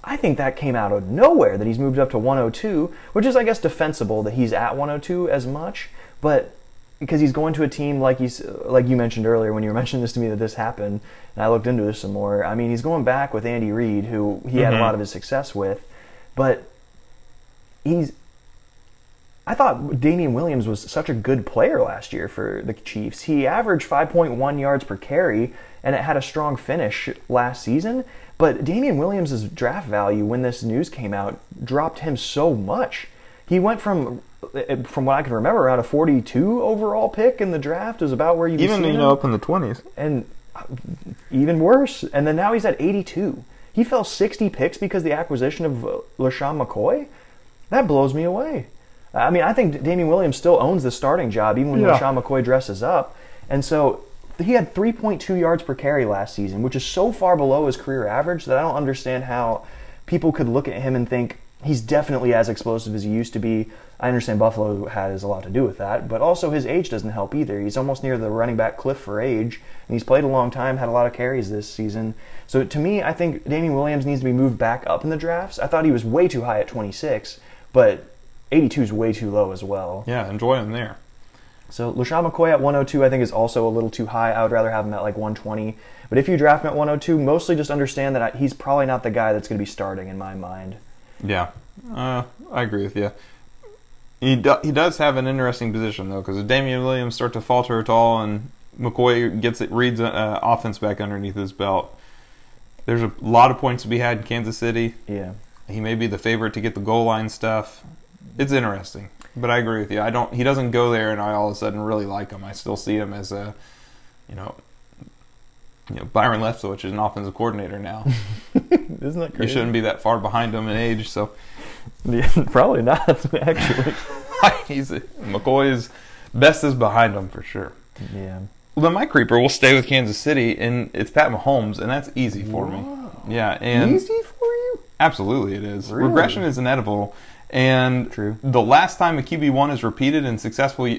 I think that came out of nowhere that he's moved up to 102, which is, I guess, defensible that he's at 102 as much. But because he's going to a team like you mentioned earlier when you were mentioning this to me that this happened, and I looked into this some more. I mean, he's going back with Andy Reid, who he had a lot of his success with, but I thought Damian Williams was such a good player last year for the Chiefs. He averaged 5.1 yards per carry, and it had a strong finish last season, but Damian Williams' draft value when this news came out dropped him so much. He went from what I can remember, around a 42 overall pick in the draft is about where you even up in the 20s, and even worse. And then now he's at 82. He fell 60 picks because the acquisition of LeSean McCoy. That blows me away. I mean, I think Damian Williams still owns the starting job even when LeSean McCoy dresses up, and so he had 3.2 yards per carry last season, which is so far below his career average that I don't understand how people could look at him and think he's definitely as explosive as he used to be. I understand Buffalo has a lot to do with that, but also his age doesn't help either. He's almost near the running back cliff for age, and he's played a long time, had a lot of carries this season. So to me, I think Damian Williams needs to be moved back up in the drafts. I thought he was way too high at 26, but 82 is way too low as well. Yeah, enjoy him there. So LeSean McCoy at 102 I think is also a little too high. I would rather have him at like 120. But if you draft him at 102, mostly just understand that he's probably not the guy that's going to be starting in my mind. Yeah, I agree with you. He does have an interesting position, though, because if Damian Williams start to falter at all and McCoy gets Reid's offense back underneath his belt, there's a lot of points to be had in Kansas City. Yeah, he may be the favorite to get the goal line stuff. It's interesting, but I agree with you. He doesn't go there, and I all of a sudden really like him. I still see him as a, Byron Leftwich is an offensive coordinator now. Isn't that crazy? You shouldn't be that far behind him in age, so. Yeah, probably not, actually. McCoy's best is behind him for sure. Yeah. Well, then my creeper will stay with Kansas City, and it's Pat Mahomes, and that's easy for me. Yeah, and easy for you? Absolutely it is. Really? Regression is inevitable, and the last time a QB1 is repeated in succession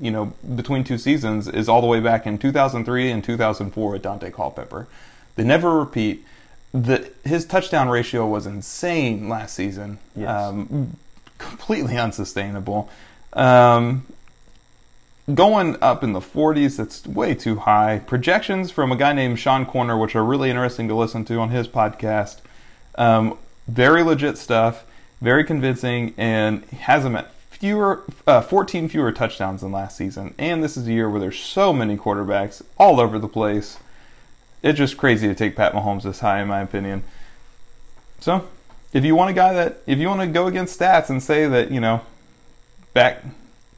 between two seasons is all the way back in 2003 and 2004 at Dante Culpepper. They never repeat. his touchdown ratio was insane last season. Yes. Completely unsustainable. Going up in the 40s, that's way too high. Projections from a guy named Sean Corner, which are really interesting to listen to on his podcast. Very legit stuff, very convincing, and has him at 14 fewer touchdowns than last season. And this is a year where there's so many quarterbacks all over the place. It's just crazy to take Pat Mahomes this high, in my opinion. So, if you want a guy that, if you want to go against stats and say that, you know, back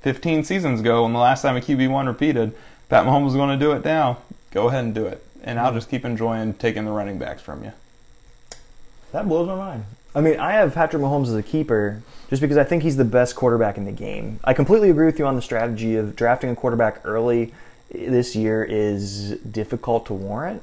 15 seasons ago, when the last time a QB1 repeated, Pat Mahomes was going to do it now, go ahead and do it. And I'll just keep enjoying taking the running backs from you. That blows my mind. I mean, I have Patrick Mahomes as a keeper just because I think he's the best quarterback in the game. I completely agree with you on the strategy of drafting a quarterback early this year is difficult to warrant.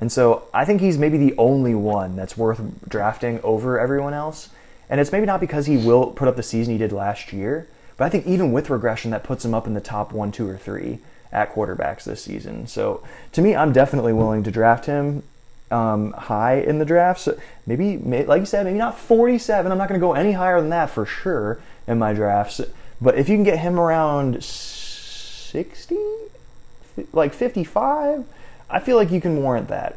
And so I think he's maybe the only one that's worth drafting over everyone else. And it's maybe not because he will put up the season he did last year, but I think even with regression, that puts him up in the top 1, 2, or 3 at quarterbacks this season. So to me, I'm definitely willing to draft him high in the draft. So maybe, like you said, maybe not 47. I'm not going to go any higher than that for sure in my drafts. But if you can get him around 60, like 55, I feel like you can warrant that,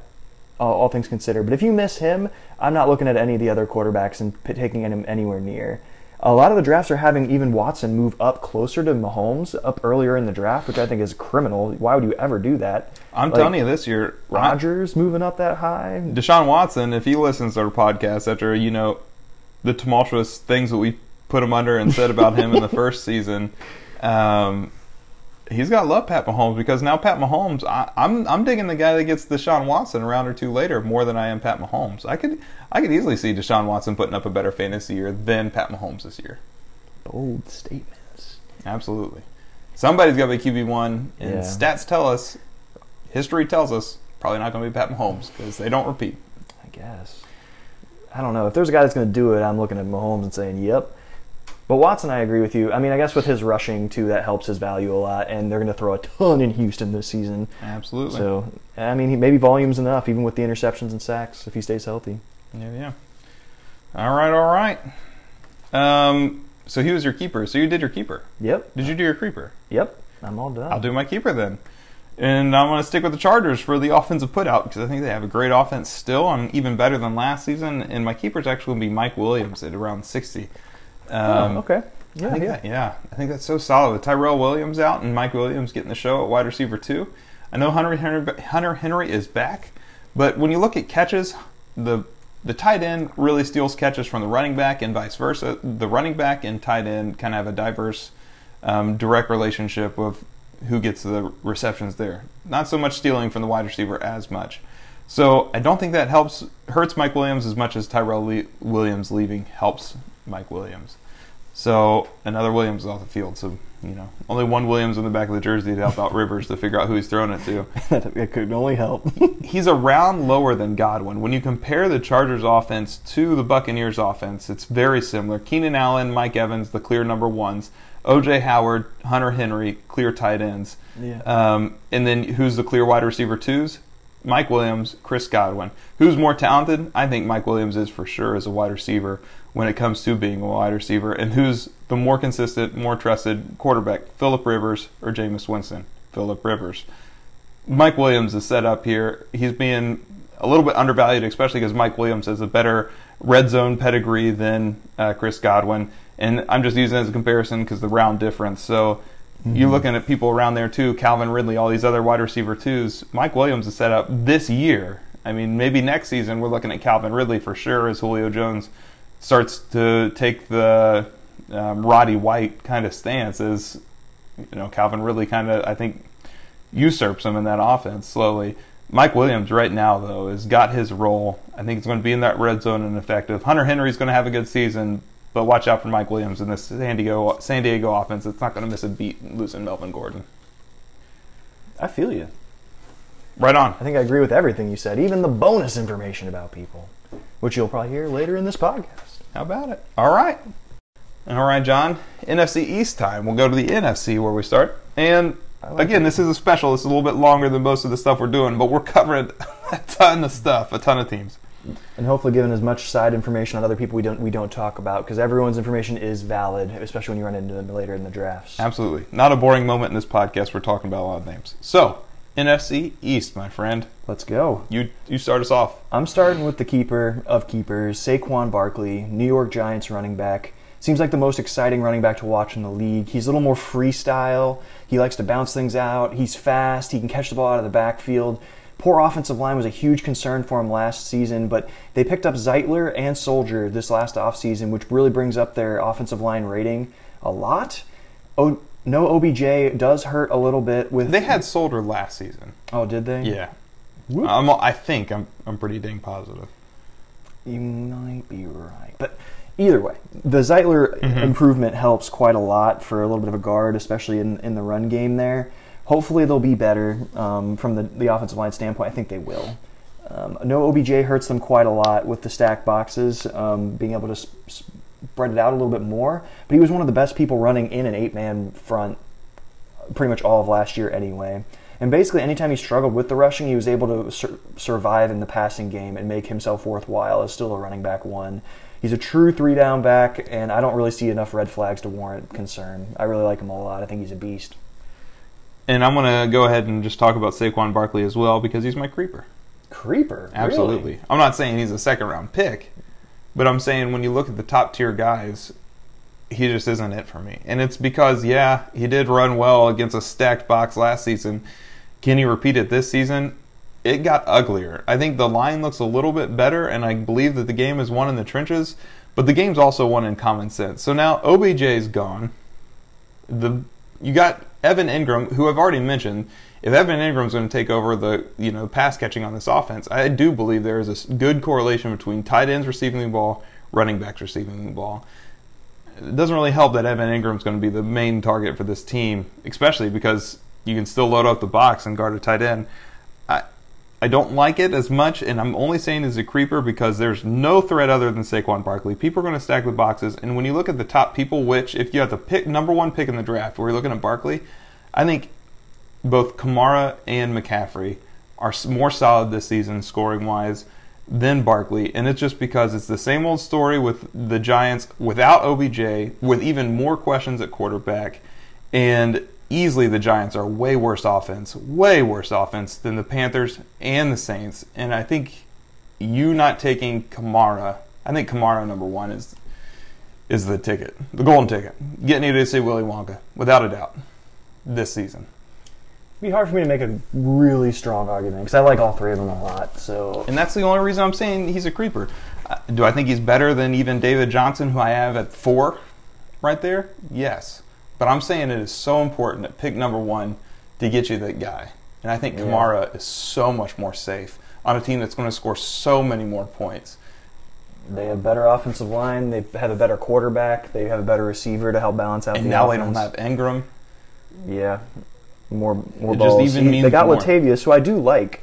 all things considered. But if you miss him, I'm not looking at any of the other quarterbacks and taking him anywhere near. A lot of the drafts are having even Watson move up closer to Mahomes, up earlier in the draft, which I think is criminal. Why would you ever do that? I'm telling you, this year, Rodgers moving up that high. Deshaun Watson, if he listens to our podcast after, you know, the tumultuous things that we put him under and said about him in the first season, he's got to love Pat Mahomes, because now Pat Mahomes, I'm digging the guy that gets Deshaun Watson a round or two later more than I am Pat Mahomes. I could easily see Deshaun Watson putting up a better fantasy year than Pat Mahomes this year. Bold statements. Absolutely. Somebody's got to be QB1, and stats tell us, history tells us, probably not going to be Pat Mahomes because they don't repeat. I guess. I don't know. If there's a guy that's going to do it, I'm looking at Mahomes and saying, yep. But Watson, I agree with you. I mean, I guess with his rushing, too, that helps his value a lot, and they're going to throw a ton in Houston this season. Absolutely. So, I mean, maybe volume's enough, even with the interceptions and sacks, if he stays healthy. Yeah. All right. So he was your keeper. So you did your keeper. Yep. Did you do your creeper? Yep. I'm all done. I'll do my keeper then. And I'm going to stick with the Chargers for the offensive put-out, because I think they have a great offense still, and even better than last season. And my keeper's actually going to be Mike Williams at around 60. Okay. Yeah, I think that's so solid. With Tyrell Williams out and Mike Williams getting the show at wide receiver too. I know Hunter Henry is back, but when you look at catches, the tight end really steals catches from the running back and vice versa. The running back and tight end kind of have a diverse, direct relationship of who gets the receptions there. Not so much stealing from the wide receiver as much. So I don't think that hurts Mike Williams as much as Tyrell Williams leaving helps Mike Williams. So another Williams is off the field. So, you know, only one Williams in the back of the jersey to help out Rivers to figure out who he's throwing it to. That could only help. He's a round lower than Godwin. When you compare the Chargers offense to the Buccaneers offense, it's very similar. Keenan Allen, Mike Evans, the clear number ones. OJ Howard, Hunter Henry, clear tight ends. Yeah. And then who's the clear wide receiver twos? Mike Williams, Chris Godwin. Who's more talented? I think Mike Williams is for sure as a wide receiver when it comes to being a wide receiver. And who's the more consistent, more trusted quarterback? Phillip Rivers or Jameis Winston? Phillip Rivers. Mike Williams is set up here. He's being a little bit undervalued, especially because Mike Williams has a better red zone pedigree than Chris Godwin. And I'm just using it as a comparison because the round difference. So you're looking at people around there too, Calvin Ridley, all these other wide receiver twos. Mike Williams is set up this year. I mean, maybe next season we're looking at Calvin Ridley for sure as Julio Jones starts to take the Roddy White kind of stance, as, you know, Calvin Ridley kind of, I think, usurps him in that offense slowly. Mike Williams right now, though, has got his role. I think he's going to be in that red zone and effective. Hunter Henry's going to have a good season, but watch out for Mike Williams in this San Diego offense. It's not going to miss a beat losing Melvin Gordon. I feel you. Right on. I think I agree with everything you said, even the bonus information about people, which you'll probably hear later in this podcast. How about it? All right, John. NFC East time. We'll go to the NFC where we start. And, again, this is a special. This is a little bit longer than most of the stuff we're doing, but we're covering a ton of stuff, a ton of teams. And hopefully giving as much side information on other people we don't talk about, because everyone's information is valid, especially when you run into them later in the drafts. Absolutely. Not a boring moment in this podcast. We're talking about a lot of names. So, NFC East, my friend. Let's go. You start us off. I'm starting with the keeper of keepers, Saquon Barkley, New York Giants running back. Seems like the most exciting running back to watch in the league. He's a little more freestyle. He likes to bounce things out. He's fast. He can catch the ball out of the backfield. Poor offensive line was a huge concern for him last season, but they picked up Zeitler and Soldier this last offseason, which really brings up their offensive line rating a lot. No OBJ does hurt a little bit. With They had Soldier last season. Oh, did they? Yeah. I think I'm pretty dang positive. You might be right. But either way, the Zeitler improvement helps quite a lot for a little bit of a guard, especially in the run game there. Hopefully they'll be better from the offensive line standpoint. I think they will. No OBJ hurts them quite a lot with the stack boxes, being able to spread it out a little bit more. But he was one of the best people running in an eight-man front pretty much all of last year anyway. And basically anytime he struggled with the rushing, he was able to survive in the passing game and make himself worthwhile as still a running back one. He's a true three-down back, and I don't really see enough red flags to warrant concern. I really like him a lot. I think he's a beast. And I'm going to go ahead and just talk about Saquon Barkley as well, because he's my creeper. Creeper? Absolutely. Really? I'm not saying he's a second-round pick, but I'm saying when you look at the top-tier guys, he just isn't it for me. And it's because, yeah, he did run well against a stacked box last season. Can he repeat it this season? It got uglier. I think the line looks a little bit better, and I believe that the game is won in the trenches, but the game's also won in common sense. So now OBJ's gone. You got Evan Ingram, who I've already mentioned. If Evan Ingram's going to take over the pass catching on this offense, I do believe there is a good correlation between tight ends receiving the ball, running backs receiving the ball. It doesn't really help that Evan Ingram's going to be the main target for this team, especially because you can still load up the box and guard a tight end. I don't like it as much, and I'm only saying it's a creeper because there's no threat other than Saquon Barkley. People are going to stack the boxes, and when you look at the top people, which if you have the pick, number one pick in the draft, where you're looking at Barkley, I think both Kamara and McCaffrey are more solid this season scoring-wise than Barkley, and it's just because it's the same old story with the Giants without OBJ, with even more questions at quarterback, and easily the Giants are way worse offense than the Panthers and the Saints. And I think you not taking Kamara, I think Kamara number one is the ticket, the golden ticket. Getting you to see Willy Wonka, without a doubt, this season. It'd be hard for me to make a really strong argument because I like all three of them a lot. So, and that's the only reason I'm saying he's a creeper. Do I think he's better than even David Johnson, who I have at 4 right there? Yes. But I'm saying it is so important at pick number one to get you that guy. And I think Kamara is so much more safe on a team that's going to score so many more points. They have better offensive line. They have a better quarterback. They have a better receiver to help balance out the offense. And now they don't have Ingram. Yeah. More balls. Just even means they got more. Latavius, who I do like.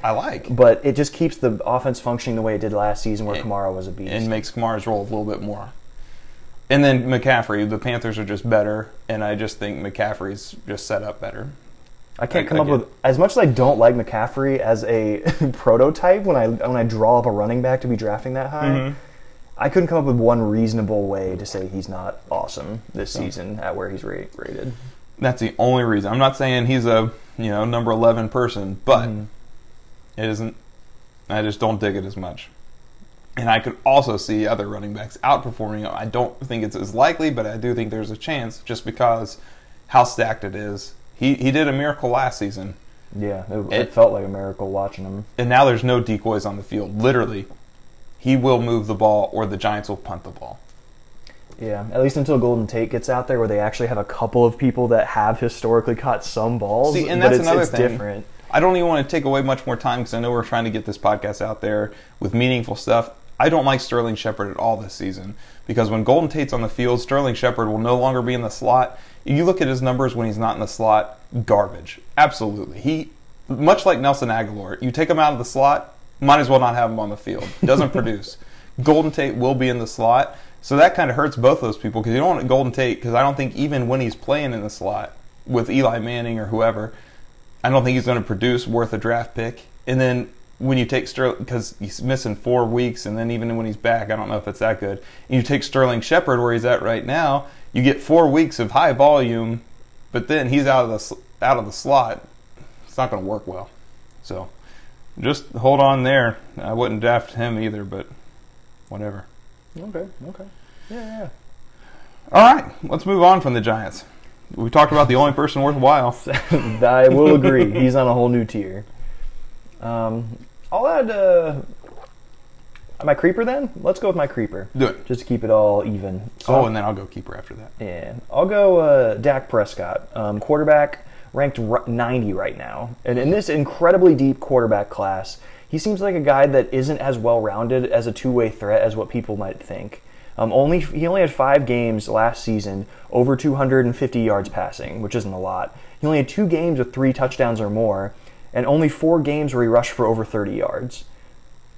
But it just keeps the offense functioning the way it did last season where Kamara was a beast. And makes Kamara's role a little bit more. And then McCaffrey, the Panthers are just better, and I just think McCaffrey's just set up better. I can't come up with, as much as I don't like McCaffrey as a prototype when I draw up a running back to be drafting that high, I couldn't come up with one reasonable way to say he's not awesome this season at where he's rated. That's the only reason. I'm not saying he's a number 11 person, but it isn't. I just don't dig it as much. And I could also see other running backs outperforming him. I don't think it's as likely, but I do think there's a chance just because how stacked it is. He did a miracle last season. Yeah, it felt like a miracle watching him. And now there's no decoys on the field. Literally, he will move the ball or the Giants will punt the ball. Yeah, at least until Golden Tate gets out there where they actually have a couple of people that have historically caught some balls. See, and that's another thing. It's different. I don't even want to take away much more time because I know we're trying to get this podcast out there with meaningful stuff. I don't like Sterling Shepard at all this season because when Golden Tate's on the field, Sterling Shepard will no longer be in the slot. You look at his numbers when he's not in the slot, garbage. Absolutely. He, much like Nelson Aguilar, you take him out of the slot, might as well not have him on the field. Doesn't produce. Golden Tate will be in the slot. So that kind of hurts both those people because you don't want Golden Tate because I don't think even when he's playing in the slot with Eli Manning or whoever, I don't think he's going to produce worth a draft pick. And then when you take Sterling, because he's missing 4 weeks, and then even when he's back, I don't know if it's that good. And you take Sterling Shepard where he's at right now, you get 4 weeks of high volume, but then he's out of the slot. It's not going to work well. So just hold on there. I wouldn't draft him either, but whatever. Okay. Yeah. All right, let's move on from the Giants. We talked about the only person worthwhile. I will agree. He's on a whole new tier. I'll add my creeper then. Let's go with my creeper. Do it. Just to keep it all even. So, and then I'll go keeper after that. Yeah. I'll go Dak Prescott, quarterback, ranked 90 right now. And in this incredibly deep quarterback class, he seems like a guy that isn't as well-rounded as a two-way threat as what people might think. He only had 5 games last season over 250 yards passing, which isn't a lot. He only had 2 games with 3 touchdowns or more, and only 4 games where he rushed for over 30 yards.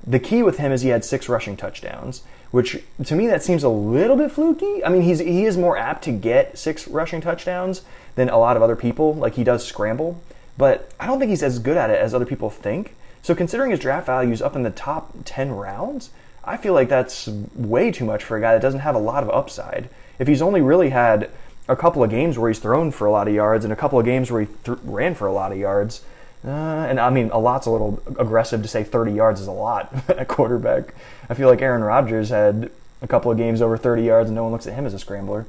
The key with him is he had 6 rushing touchdowns, which to me that seems a little bit fluky. I mean, he is more apt to get 6 rushing touchdowns than a lot of other people. Like, he does scramble, but I don't think he's as good at it as other people think. So considering his draft value is up in the top 10 rounds, I feel like that's way too much for a guy that doesn't have a lot of upside. If he's only really had a couple of games where he's thrown for a lot of yards and a couple of games where he ran for a lot of yards, and I mean, a lot's a little aggressive to say 30 yards is a lot at quarterback. I feel like Aaron Rodgers had a couple of games over 30 yards and no one looks at him as a scrambler.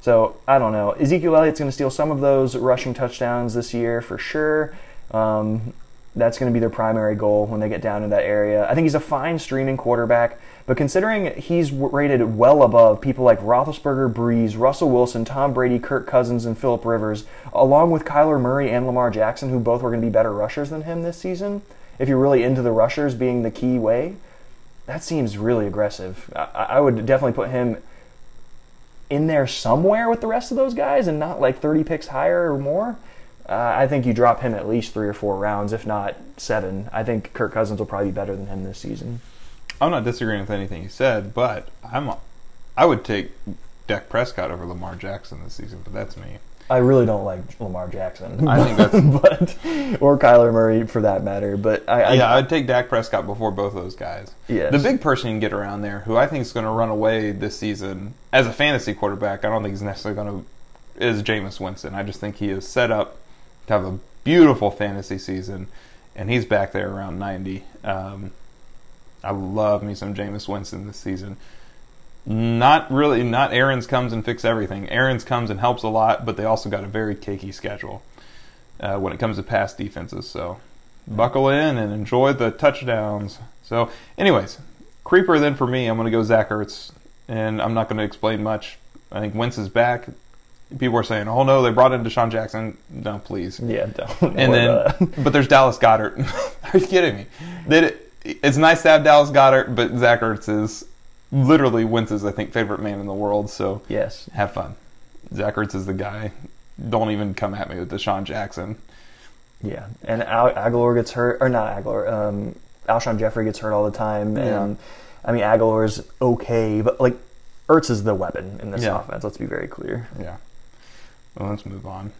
So, I don't know. Ezekiel Elliott's going to steal some of those rushing touchdowns this year for sure. That's going to be their primary goal when they get down to that area. I think he's a fine streaming quarterback, but considering he's rated well above people like Roethlisberger, Breeze, Russell Wilson, Tom Brady, Kirk Cousins, and Phillip Rivers, along with Kyler Murray and Lamar Jackson, who both were going to be better rushers than him this season, if you're really into the rushers being the key way, that seems really aggressive. I would definitely put him in there somewhere with the rest of those guys and not like 30 picks higher or more. I think you drop him at least 3 or 4 rounds, if not 7. I think Kirk Cousins will probably be better than him this season. I'm not disagreeing with anything you said, but I would take Dak Prescott over Lamar Jackson this season, but that's me. I really don't like Lamar Jackson. I think that's... or Kyler Murray, for that matter. But I'd take Dak Prescott before both those guys. Yes. The big person you can get around there, who I think is going to run away this season, as a fantasy quarterback, I don't think he's necessarily going to... is Jameis Winston. I just think he is set up to have a beautiful fantasy season, and he's back there around 90. I love me some Jameis Winston this season. Not Aaron's comes and fix everything. Aaron's comes and helps a lot, but they also got a very cakey schedule when it comes to pass defenses. So buckle in and enjoy the touchdowns. So anyways, creeper then for me, I'm going to go Zach Ertz, and I'm not going to explain much. I think Wentz is back. People are saying, "Oh no, they brought in Deshaun Jackson." No, please. Yeah, don't. And then, but there's Dallas Goedert. Are you kidding me? It's nice to have Dallas Goedert, but Zach Ertz is literally Wentz's, I think, favorite man in the world. So yes, have fun. Zach Ertz is the guy. Don't even come at me with Deshaun Jackson. Yeah, and Aguilar gets hurt, or not Aguilar. Alshon Jeffrey gets hurt all the time, and I mean Aguilar's okay, but like Ertz is the weapon in this offense. Let's be very clear. Yeah. Well, let's move on.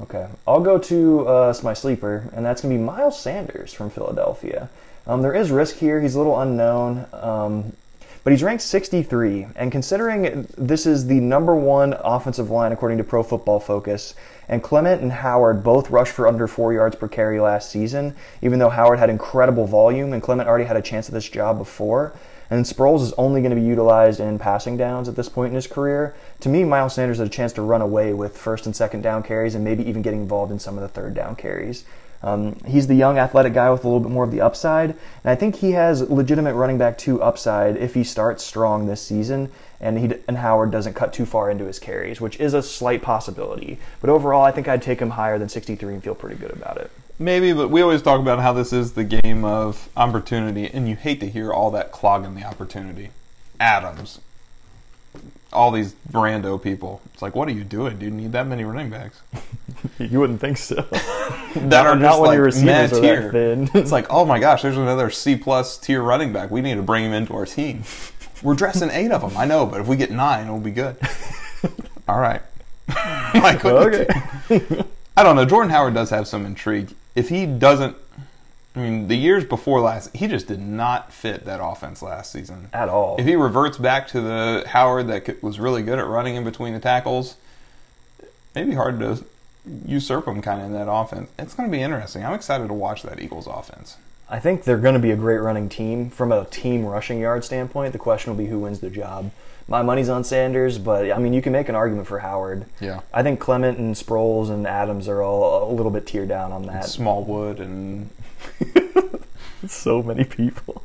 Okay. I'll go to my sleeper, and that's going to be Miles Sanders from Philadelphia. There is risk here. He's a little unknown, but he's ranked 63. And considering this is the #1 offensive line according to Pro Football Focus, and Clement and Howard both rushed for under 4 yards per carry last season, even though Howard had incredible volume and Clement already had a chance at this job before, and Sproles is only going to be utilized in passing downs at this point in his career. To me, Miles Sanders had a chance to run away with first and second down carries and maybe even getting involved in some of the third down carries. He's the young athletic guy with a little bit more of the upside, and I think he has legitimate running back 2 upside if he starts strong this season and Howard doesn't cut too far into his carries, which is a slight possibility. But overall, I think I'd take him higher than 63 and feel pretty good about it. Maybe, but we always talk about how this is the game of opportunity, and you hate to hear all that clogging the opportunity. Adams. All these Brando people. It's like, what are you doing? Do you need that many running backs? You wouldn't think so. That are not when your receivers are that thin. It's like, oh my gosh, there's another C+ tier running back. We need to bring him into our team. We're dressing 8 of them, I know, but if we get 9, it'll be good. All right. Like, okay. I don't know. Jordan Howard does have some intrigue. If he doesn't I mean, the years before last, he just did not fit that offense last season. At all. If he reverts back to the Howard that was really good at running in between the tackles, it'd be hard to usurp him kind of in that offense. It's going to be interesting. I'm excited to watch that Eagles offense. I think they're going to be a great running team. From a team rushing yard standpoint, the question will be who wins the job. My money's on Sanders, but, I mean, you can make an argument for Howard. Yeah. I think Clement and Sproles and Adams are all a little bit teared down on that. And Smallwood and... so many people.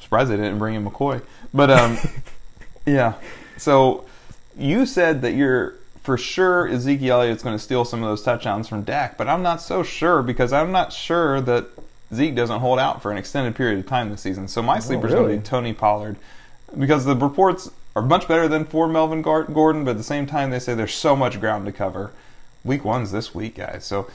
Surprised they didn't bring in McCoy. But, yeah. So, you said that you're... For sure, Ezekiel Elliott's going to steal some of those touchdowns from Dak, but I'm not so sure because I'm not sure that Zeke doesn't hold out for an extended period of time this season. So my sleeper's going to be Tony Pollard because the reports are much better than for Melvin Gordon, but at the same time they say there's so much ground to cover. Week one's this week, guys. So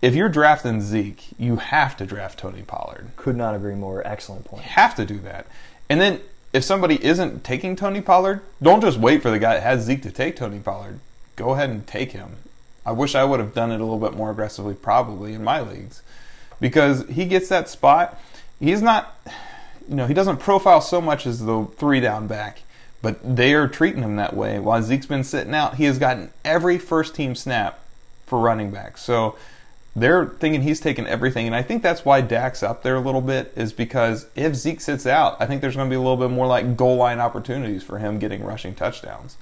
if you're drafting Zeke, you have to draft Tony Pollard. Could not agree more. Excellent point. You have to do that. And then if somebody isn't taking Tony Pollard, don't just wait for the guy that has Zeke to take Tony Pollard. Go ahead and take him. I wish I would have done it a little bit more aggressively probably in my leagues because he gets that spot. He's not, you know, he doesn't profile so much as the three down back, but they are treating him that way. While Zeke's been sitting out, he has gotten every first team snap for running back. So they're thinking he's taking everything, and I think that's why Dak's up there a little bit is because if Zeke sits out, I think there's going to be a little bit more like goal line opportunities for him getting rushing touchdowns.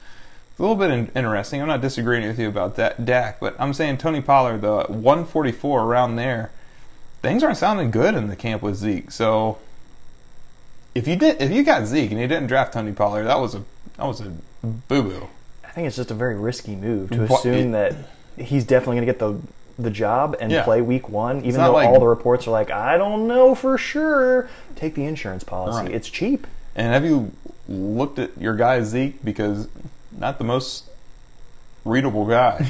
A little bit interesting. I'm not disagreeing with you about that, Dak, but I'm saying Tony Pollard, though, at 144 around there, things aren't sounding good in the camp with Zeke. So if you got Zeke and you didn't draft Tony Pollard, that was a boo-boo. I think it's just a very risky move to assume that he's definitely going to get the job and play week one, even though all the reports are like, I don't know for sure. Take the insurance policy. Right. It's cheap. And have you looked at your guy Zeke? Because... not the most readable guy.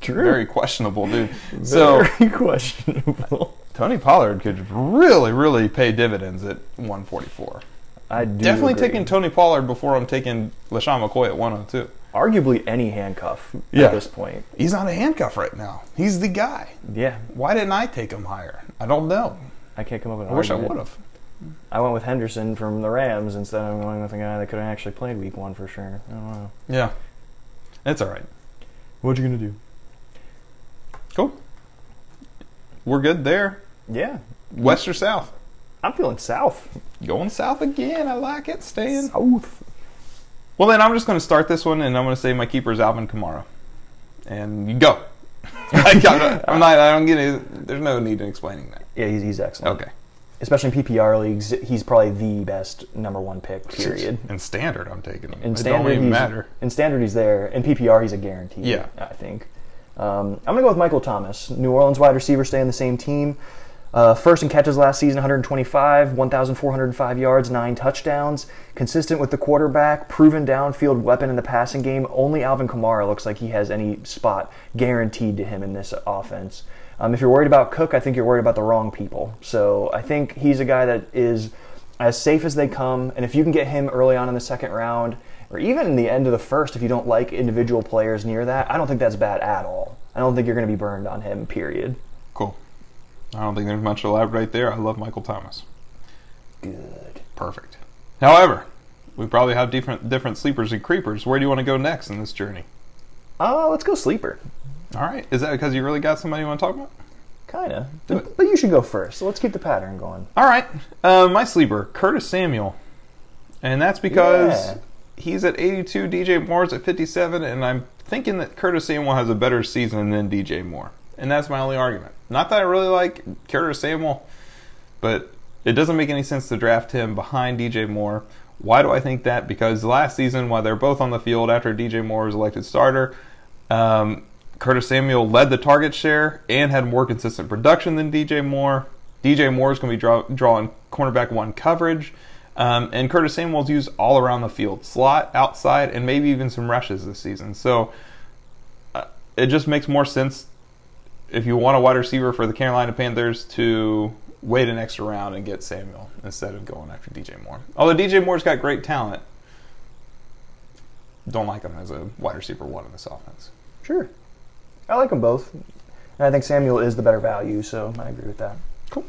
True. Very questionable, dude. Very questionable. Tony Pollard could really, really pay dividends at 144. I do definitely agree. Taking Tony Pollard before I'm taking LeSean McCoy at 102. Arguably any handcuff at this point. He's not a handcuff right now. He's the guy. Yeah. Why didn't I take him higher? I don't know. I can't come up with an argument. I wish I would have. I went with Henderson from the Rams instead of going with a guy that could have actually played week one for sure. I don't know. Yeah. That's all right. What you going to do? Cool. We're good there. Yeah. West or south? I'm feeling south. Going south again. I like it. Staying south. Well, then I'm just going to start this one, and I'm going to say my keeper is Alvin Kamara. And you go. There's no need in explaining that. Yeah, he's excellent. Okay. Especially in PPR leagues, he's probably the best number one pick, period. In standard, I'm taking him. It don't even matter. In standard, he's there. In PPR, he's a guarantee, I think. I'm going to go with Michael Thomas. New Orleans wide receiver stay on the same team. First in catches last season, 125, 1,405 yards, 9 touchdowns. Consistent with the quarterback, proven downfield weapon in the passing game. Only Alvin Kamara looks like he has any spot guaranteed to him in this offense. If you're worried about Cook, I think you're worried about the wrong people. So I think he's a guy that is as safe as they come. And if you can get him early on in the second round, or even in the end of the first, if you don't like individual players near that, I don't think that's bad at all. I don't think you're going to be burned on him, period. Cool. I don't think there's much to elaborate there. I love Michael Thomas. Good. Perfect. However, we probably have different sleepers and creepers. Where do you want to go next in this journey? Let's go sleeper. All right. Is that because you really got somebody you want to talk about? Kind of. But you should go first. So let's keep the pattern going. All right. My sleeper, Curtis Samuel. And that's because he's at 82, DJ Moore's at 57, and I'm thinking that Curtis Samuel has a better season than DJ Moore. And that's my only argument. Not that I really like Curtis Samuel, but it doesn't make any sense to draft him behind DJ Moore. Why do I think that? Because last season, while they're both on the field after DJ Moore was elected starter, Curtis Samuel led the target share and had more consistent production than DJ Moore. DJ Moore is going to be drawing cornerback one coverage. And Curtis Samuel's used all around the field, slot, outside, and maybe even some rushes this season. So it just makes more sense if you want a wide receiver for the Carolina Panthers to wait an extra round and get Samuel instead of going after DJ Moore. Although DJ Moore's got great talent, don't like him as a wide receiver one in this offense. Sure. I like them both. And I think Samuel is the better value, so I agree with that. Cool.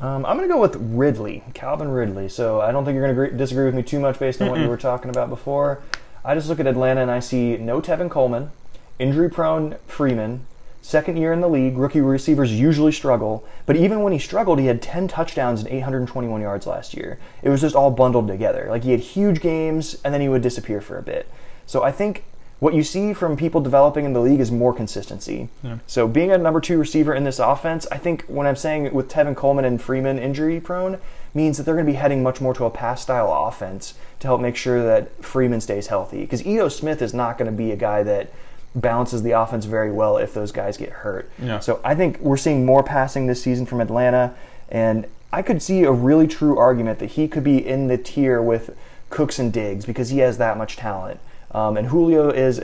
I'm going to go with Ridley, Calvin Ridley. So I don't think you're going to disagree with me too much based on what you were talking about before. I just look at Atlanta and I see no Tevin Coleman, injury-prone Freeman, second year in the league, rookie receivers usually struggle, but even when he struggled, he had 10 touchdowns and 821 yards last year. It was just all bundled together. Like, he had huge games, and then he would disappear for a bit. So I think what you see from people developing in the league is more consistency. Yeah. So being a number two receiver in this offense, I think when I'm saying with Tevin Coleman and Freeman injury-prone, means that they're going to be heading much more to a pass-style offense to help make sure that Freeman stays healthy. Because Ito Smith is not going to be a guy that balances the offense very well if those guys get hurt. Yeah. So I think we're seeing more passing this season from Atlanta, and I could see a really true argument that he could be in the tier with Cooks and Diggs because he has that much talent. And Julio is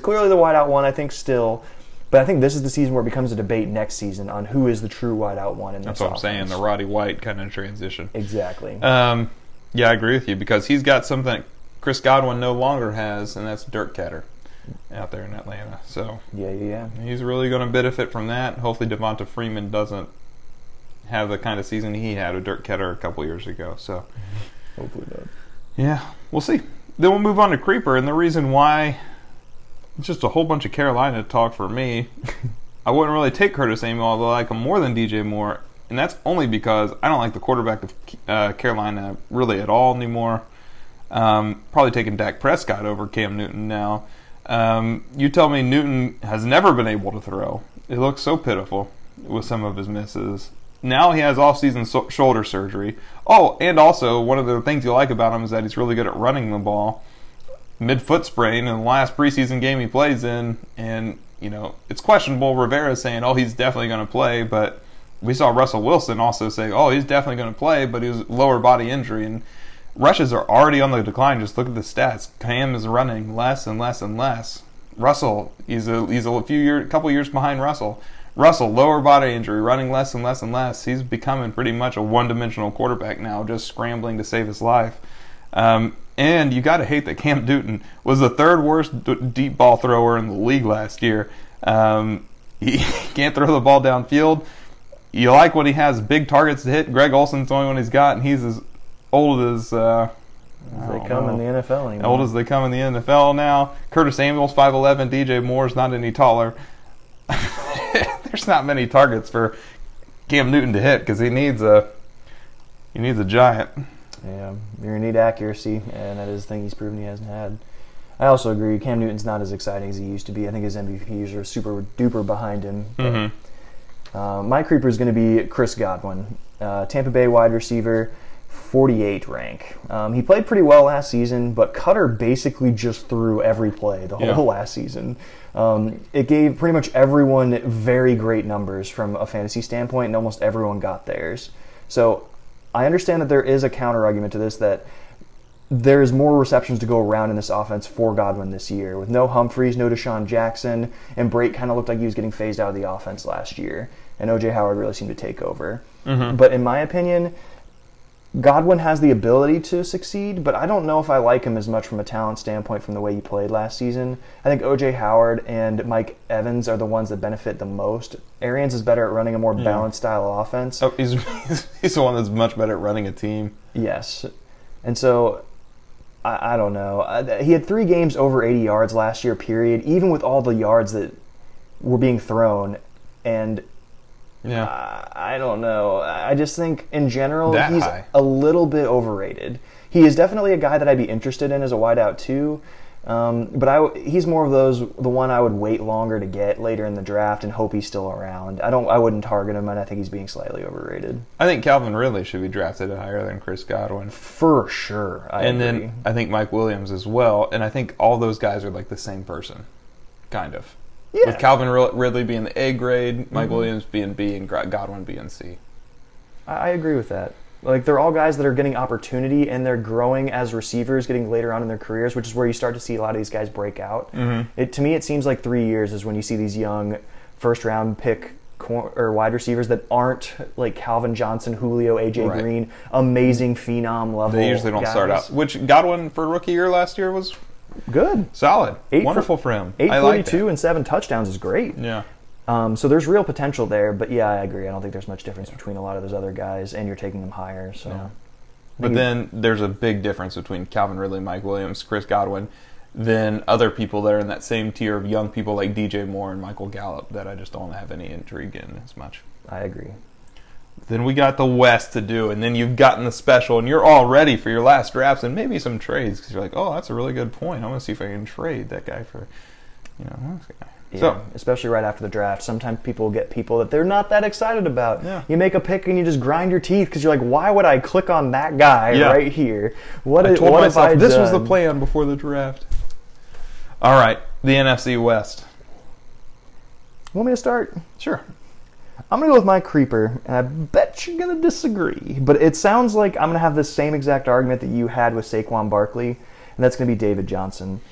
clearly the wideout one, I think, still. But I think this is the season where it becomes a debate next season on who is the true wideout one in this offense. That's what I'm saying, the Roddy White kind of transition. Exactly. Yeah, I agree with you because he's got something Chris Godwin no longer has, and that's dirt catter out there in Atlanta. So yeah. He's really going to benefit from that. Hopefully Devonta Freeman doesn't have the kind of season he had with Dirk Ketter a couple years ago. So hopefully not. Yeah, we'll see. Then we'll move on to Creeper, and the reason why it's just a whole bunch of Carolina talk for me. I wouldn't really take Curtis Samuel, although I like him more than DJ Moore, and that's only because I don't like the quarterback of Carolina really at all anymore. Probably taking Dak Prescott over Cam Newton now. You tell me Newton has never been able to throw. It looks so pitiful with some of his misses. Now he has off-season shoulder surgery. Oh, and also one of the things you like about him is that he's really good at running the ball. Mid-foot sprain in the last preseason game he plays in, and it's questionable. Rivera's saying, "Oh, he's definitely going to play," but we saw Russell Wilson also say, "Oh, he's definitely going to play," but he was lower body injury and. Rushes are already on the decline. Just look at the stats. Cam is running less and less and less. Russell, he's a couple years behind Russell. Russell, lower body injury, running less and less and less. He's becoming pretty much a one-dimensional quarterback now, just scrambling to save his life. And you got to hate that Cam Newton was the third worst deep ball thrower in the league last year. He can't throw the ball downfield. You like when he has big targets to hit. Greg Olson's the only one he's got, and he's as old as they come in the NFL now. Curtis Samuel's 5'11". DJ Moore's not any taller. There's not many targets for Cam Newton to hit because he needs a giant. Yeah, you're gonna need accuracy, and that is the thing he's proven he hasn't had. I also agree. Cam Newton's not as exciting as he used to be. I think his MVPs are super duper behind him. Mm-hmm. My creeper is going to be Chris Godwin, Tampa Bay wide receiver. 48 rank. He played pretty well last season, but Cutter basically just threw every play the whole last season. It gave pretty much everyone very great numbers from a fantasy standpoint, and almost everyone got theirs. So I understand that there is a counter-argument to this, that there is more receptions to go around in this offense for Godwin this year. With no Humphreys, no Deshaun Jackson, and Brake kind of looked like he was getting phased out of the offense last year, and O.J. Howard really seemed to take over. Mm-hmm. But in my opinion, Godwin has the ability to succeed, but I don't know if I like him as much from a talent standpoint from the way he played last season. I think O.J. Howard and Mike Evans are the ones that benefit the most. Arians is better at running a more balanced style offense. Oh, he's the one that's much better at running a team. Yes. And so, I don't know. He had 3 games over 80 yards last year, period, even with all the yards that were being thrown. And I don't know. I just think, in general, he's a little bit overrated. He is definitely a guy that I'd be interested in as a wideout, too. But he's more of the one I would wait longer to get later in the draft and hope he's still around. I wouldn't target him, and I think he's being slightly overrated. I think Calvin Ridley should be drafted higher than Chris Godwin. For sure. I agree. Then I think Mike Williams as well. And I think all those guys are like the same person, kind of. Yeah. With Calvin Ridley being the A grade, Mike Williams being B, and Godwin being C. I agree with that. Like, they're all guys that are getting opportunity, and they're growing as receivers, getting later on in their careers, which is where you start to see a lot of these guys break out. Mm-hmm. To me, it seems like 3 years is when you see these young first-round pick or wide receivers that aren't like Calvin Johnson, Julio, AJ Green, amazing phenom level. They usually don't start out. Which Godwin for rookie year last year was good. Solid. Wonderful for him. 842 and 7 touchdowns is great. Yeah. So there's real potential there, but yeah, I agree. I don't think there's much difference between a lot of those other guys, and you're taking them higher. So, yeah. But then there's a big difference between Calvin Ridley, Mike Williams, Chris Godwin, than other people that are in that same tier of young people like DJ Moore and Michael Gallup that I just don't have any intrigue in as much. I agree. Then we got the West to do, and then you've gotten the special, and you're all ready for your last drafts and maybe some trades because you're like, oh, that's a really good point. I'm going to see if I can trade that guy for, you know, this guy. Yeah, so, especially right after the draft. Sometimes people get people that they're not that excited about. Yeah. You make a pick and you just grind your teeth because you're like, why would I click on that guy right here? I told myself this was the plan before the draft. All right, the NFC West. Want me to start? Sure. I'm going to go with my creeper, and I bet you're going to disagree. But it sounds like I'm going to have the same exact argument that you had with Saquon Barkley, and that's going to be David Johnson.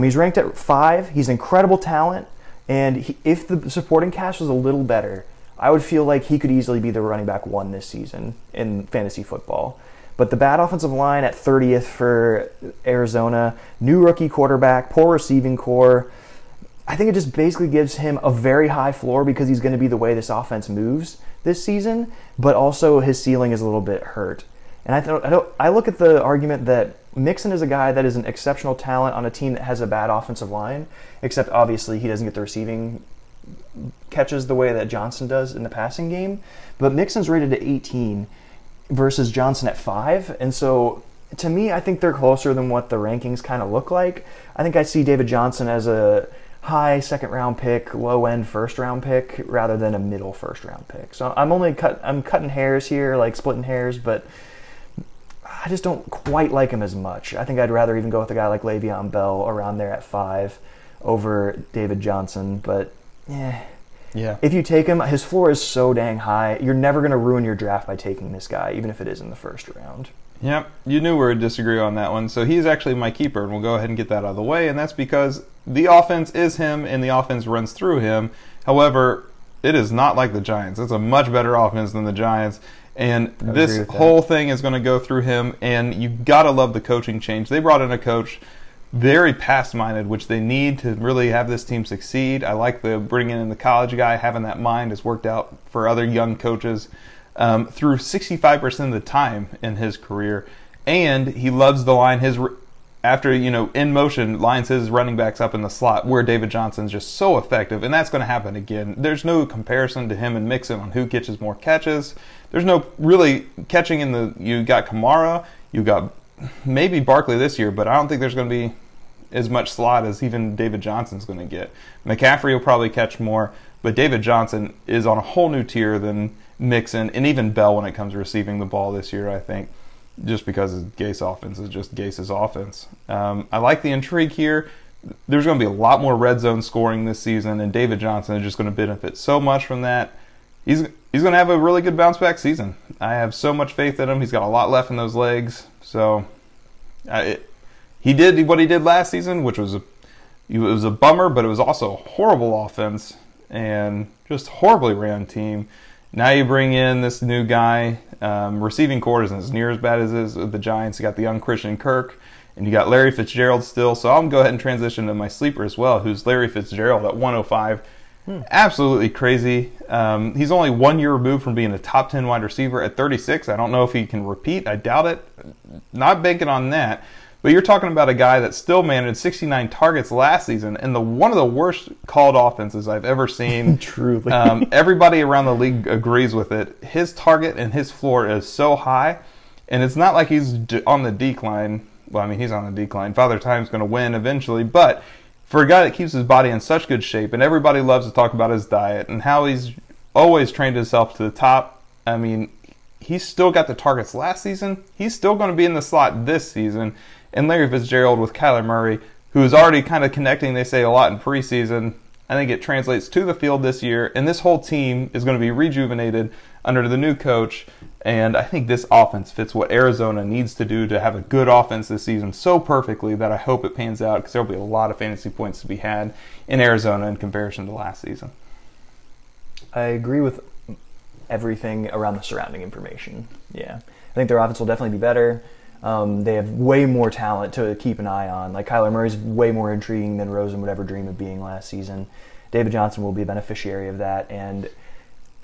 He's ranked at 5. He's incredible talent. And if the supporting cast was a little better, I would feel like he could easily be the running back 1 this season in fantasy football. But the bad offensive line at 30th for Arizona, new rookie quarterback, poor receiving core, I think it just basically gives him a very high floor because he's going to be the way this offense moves this season, but also his ceiling is a little bit hurt. And I look at the argument that Mixon is a guy that is an exceptional talent on a team that has a bad offensive line, except obviously he doesn't get the receiving catches the way that Johnson does in the passing game. But Mixon's rated at 18 versus Johnson at 5. And so to me, I think they're closer than what the rankings kind of look like. I think I see David Johnson as a high second-round pick, low-end first-round pick, rather than a middle first-round pick. So I'm cutting hairs here, like splitting hairs, but I just don't quite like him as much. I think I'd rather even go with a guy like Le'Veon Bell around there at 5 over David Johnson. But yeah, if you take him, his floor is so dang high. You're never going to ruin your draft by taking this guy, even if it is in the first round. Yep, you knew we would disagree on that one. So he's actually my keeper, and we'll go ahead and get that out of the way. And that's because the offense is him, and the offense runs through him. However, it is not like the Giants. It's a much better offense than the Giants. And this whole thing is going to go through him. And you've got to love the coaching change. They brought in a coach very pass-minded, which they need to really have this team succeed. I like the bringing in the college guy. Having that mind has worked out for other young coaches through 65% of the time in his career. And he loves the line. After, you know, in motion, lines his running backs up in the slot where David Johnson's just so effective. And that's going to happen again. There's no comparison to him and Mixon on who catches more catches. There's no really catching in the... You got Kamara, you got maybe Barkley this year, but I don't think there's going to be as much slot as even David Johnson's going to get. McCaffrey will probably catch more, but David Johnson is on a whole new tier than Mixon and even Bell when it comes to receiving the ball this year, I think. Just because Gase's offense is just Gase's offense. I like the intrigue here. There's going to be a lot more red zone scoring this season, and David Johnson is just going to benefit so much from that. He's going to have a really good bounce-back season. I have so much faith in him. He's got a lot left in those legs. So he did what he did last season, which was it was a bummer, but it was also a horrible offense and just horribly ran team. Now you bring in this new guy. Receiving core isn't as near as bad as it is with the Giants. You got the young Christian Kirk, and you got Larry Fitzgerald still. So I'm going to go ahead and transition to my sleeper as well, who's Larry Fitzgerald at 105. Absolutely crazy. He's only 1 year removed from being a top 10 wide receiver at 36. I don't know if he can repeat. I doubt it. Not banking on that. But you're talking about a guy that still managed 69 targets last season and one of the worst called offenses I've ever seen. Truly. Everybody around the league agrees with it. His target and his floor is so high, and it's not like he's on the decline. Well, I mean, he's on the decline. Father Time's going to win eventually, but for a guy that keeps his body in such good shape, and everybody loves to talk about his diet and how he's always trained himself to the top, I mean, he's still got the targets last season. He's still going to be in the slot this season. And Larry Fitzgerald with Kyler Murray, who is already kind of connecting, they say, a lot in preseason. I think it translates to the field this year. And this whole team is going to be rejuvenated under the new coach. And I think this offense fits what Arizona needs to do to have a good offense this season so perfectly that I hope it pans out because there will be a lot of fantasy points to be had in Arizona in comparison to last season. I agree with everything around the surrounding information. Yeah. I think their offense will definitely be better. They have way more talent to keep an eye on. Like Kyler Murray's way more intriguing than Rosen would ever dream of being last season. David Johnson will be a beneficiary of that, and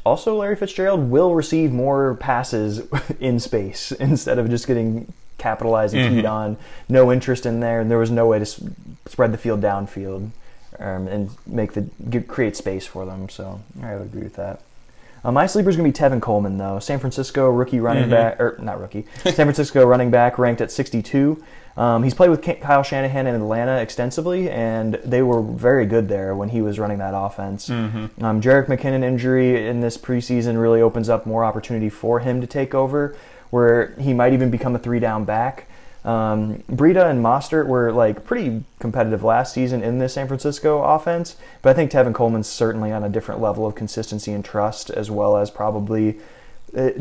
also Larry Fitzgerald will receive more passes in space instead of just getting capitalized and keyed on. No interest in there, and there was no way to spread the field downfield and make create space for them. So I would agree with that. My sleeper is going to be Tevin Coleman, though. San Francisco rookie running back, or not rookie, San Francisco running back ranked at 62. He's played with Kyle Shanahan in Atlanta extensively, and they were very good there when he was running that offense. Jerick McKinnon injury in this preseason really opens up more opportunity for him to take over, where he might even become a three-down back. Breida and Mostert were like pretty competitive last season in this San Francisco offense, but I think Tevin Coleman's certainly on a different level of consistency and trust, as well as probably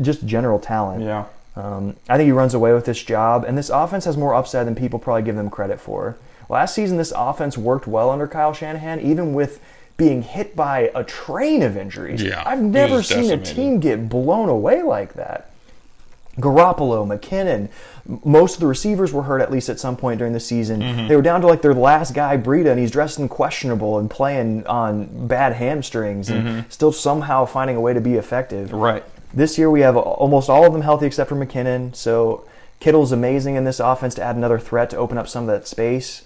just general talent. Yeah. I think he runs away with this job, and this offense has more upside than people probably give them credit for. Last season, this offense worked well under Kyle Shanahan, even with being hit by a train of injuries. Yeah, I've never seen a team get blown away like that. Garoppolo, McKinnon, most of the receivers were hurt at least at some point during the season. They were down to like their last guy, Breida, and he's dressed in questionable and playing on bad hamstrings and still somehow finding a way to be effective. Right. This year we have almost all of them healthy except for McKinnon, so Kittle's amazing in this offense to add another threat to open up some of that space.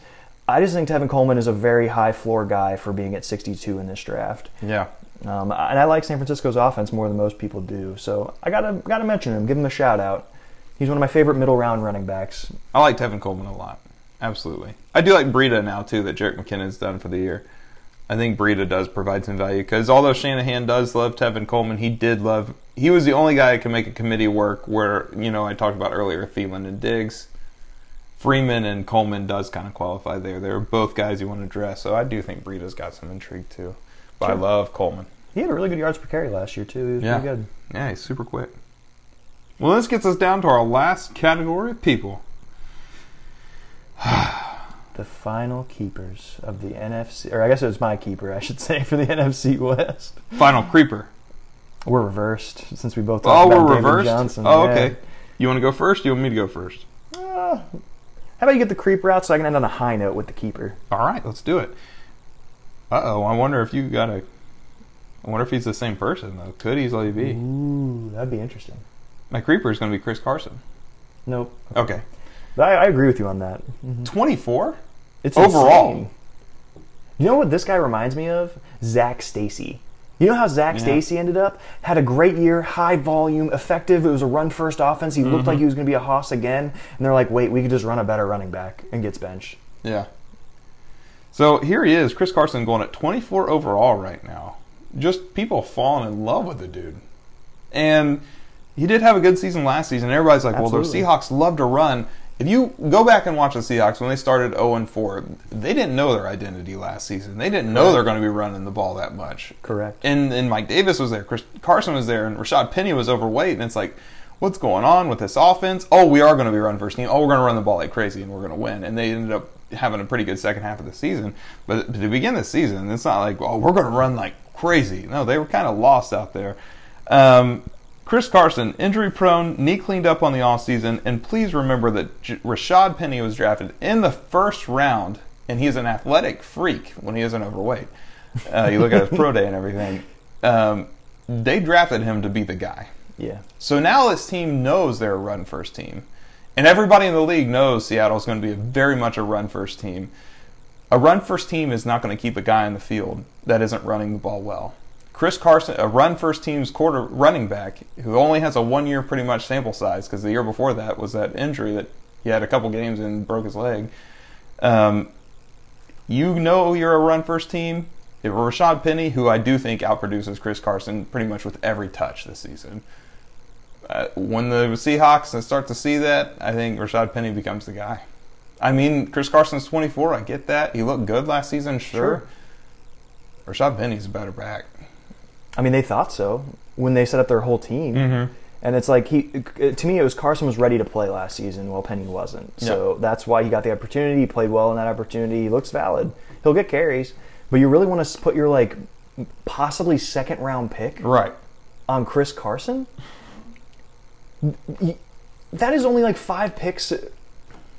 I just think Tevin Coleman is a very high floor guy for being at 62 in this draft. Yeah. And I like San Francisco's offense more than most people do, so I gotta mention him, give him a shout out. He's one of my favorite middle round running backs. I like Tevin Coleman a lot, absolutely. I do like Breida now too, that Jerick McKinnon's done for the year. I think Breida does provide some value because although Shanahan does love Tevin Coleman, he was the only guy that can make a committee work. Where I talked about earlier, Thielen and Diggs, Freeman and Coleman does kind of qualify there. They're both guys you want to address, so I do think Breida's got some intrigue too. But I love Coleman. He had a really good yards per carry last year, too. He was pretty good. Yeah, he's super quick. Well, this gets us down to our last category of people. The final keepers of the NFC. Or I guess it was my keeper, I should say, for the NFC West. Final creeper. We're reversed, since we both talked about David Johnson. Oh, okay. You want to go first? You want me to go first? How about you get the creeper out so I can end on a high note with the keeper? All right, let's do it. Uh-oh, I wonder if you got a... I wonder if he's the same person, though. Could easily be. Ooh, that'd be interesting. My creeper is going to be Chris Carson. Nope. Okay. I agree with you on that. 24? It's overall. Insane. You know what this guy reminds me of? Zach Stacy. You know how Zach Stacy ended up? Had a great year, high volume, effective. It was a run-first offense. He looked like he was going to be a hoss again. And they're like, wait, we could just run a better running back and gets benched. Yeah. So here he is, Chris Carson going at 24 overall right now. Just people falling in love with the dude. And he did have a good season last season. Everybody's like, well, the Seahawks love to run. If you go back and watch the Seahawks when they started 0-4, they didn't know their identity last season. They didn't know they're going to be running the ball that much. Correct. And Mike Davis was there. Chris Carson was there. And Rashad Penny was overweight. And it's like, what's going on with this offense? Oh, we are going to be running first team. Oh, we're going to run the ball like crazy, and we're going to win. And they ended up having a pretty good second half of the season. But to begin the season, it's not like, oh, we're going to run like crazy. No, they were kind of lost out there. Chris Carson, injury-prone, knee cleaned up on the offseason, and please remember that Rashad Penny was drafted in the first round, and he's an athletic freak when he isn't overweight. You look at his pro day and everything. They drafted him to be the guy. Yeah. So now this team knows they're a run-first team, and everybody in the league knows Seattle's going to be very much a run-first team. A run-first team is not going to keep a guy in the field that isn't running the ball well. Chris Carson, a run-first team's running back, who only has a one-year pretty much sample size, because the year before that was that injury that he had a couple games and broke his leg. You know you're a run-first team. If Rashad Penny, who I do think outproduces Chris Carson pretty much with every touch this season. When the Seahawks start to see that, I think Rashad Penny becomes the guy. I mean, Chris Carson's 24. I get that. He looked good last season, sure. Rashad Penny's a better back. I mean, they thought so when they set up their whole team. And it's like, to me, it was Carson was ready to play last season while Penny wasn't. So that's why he got the opportunity. He played well in that opportunity. He looks valid. He'll get carries. But you really want to put your, like, possibly second-round pick on Chris Carson? That is only, like, 5 picks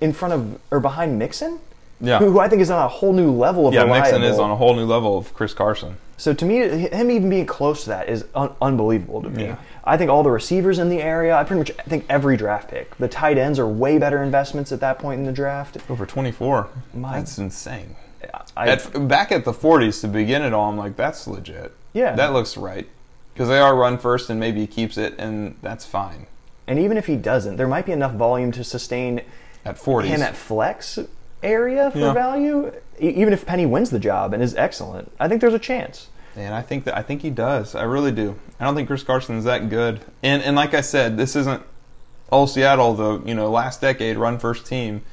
in front of or behind Mixon? Yeah. Who I think is on a whole new level of reliable. Mixon is on a whole new level of Chris Carson. So to me, him even being close to that is unbelievable to me. Yeah. I think all the receivers in the area, I pretty much think every draft pick. The tight ends are way better investments at that point in the draft. Over 24. That's insane. Back at the 40s to begin it all, I'm like, that's legit. Yeah. That looks right. Because they are run first and maybe he keeps it, and that's fine. And even if he doesn't, there might be enough volume to sustain at 40s. Him at flex area for value, even if Penny wins the job and is excellent. I think there's a chance. And I think he does. I really do. I don't think Chris Carson is that good. And like I said, this isn't all Seattle, the last decade run first team.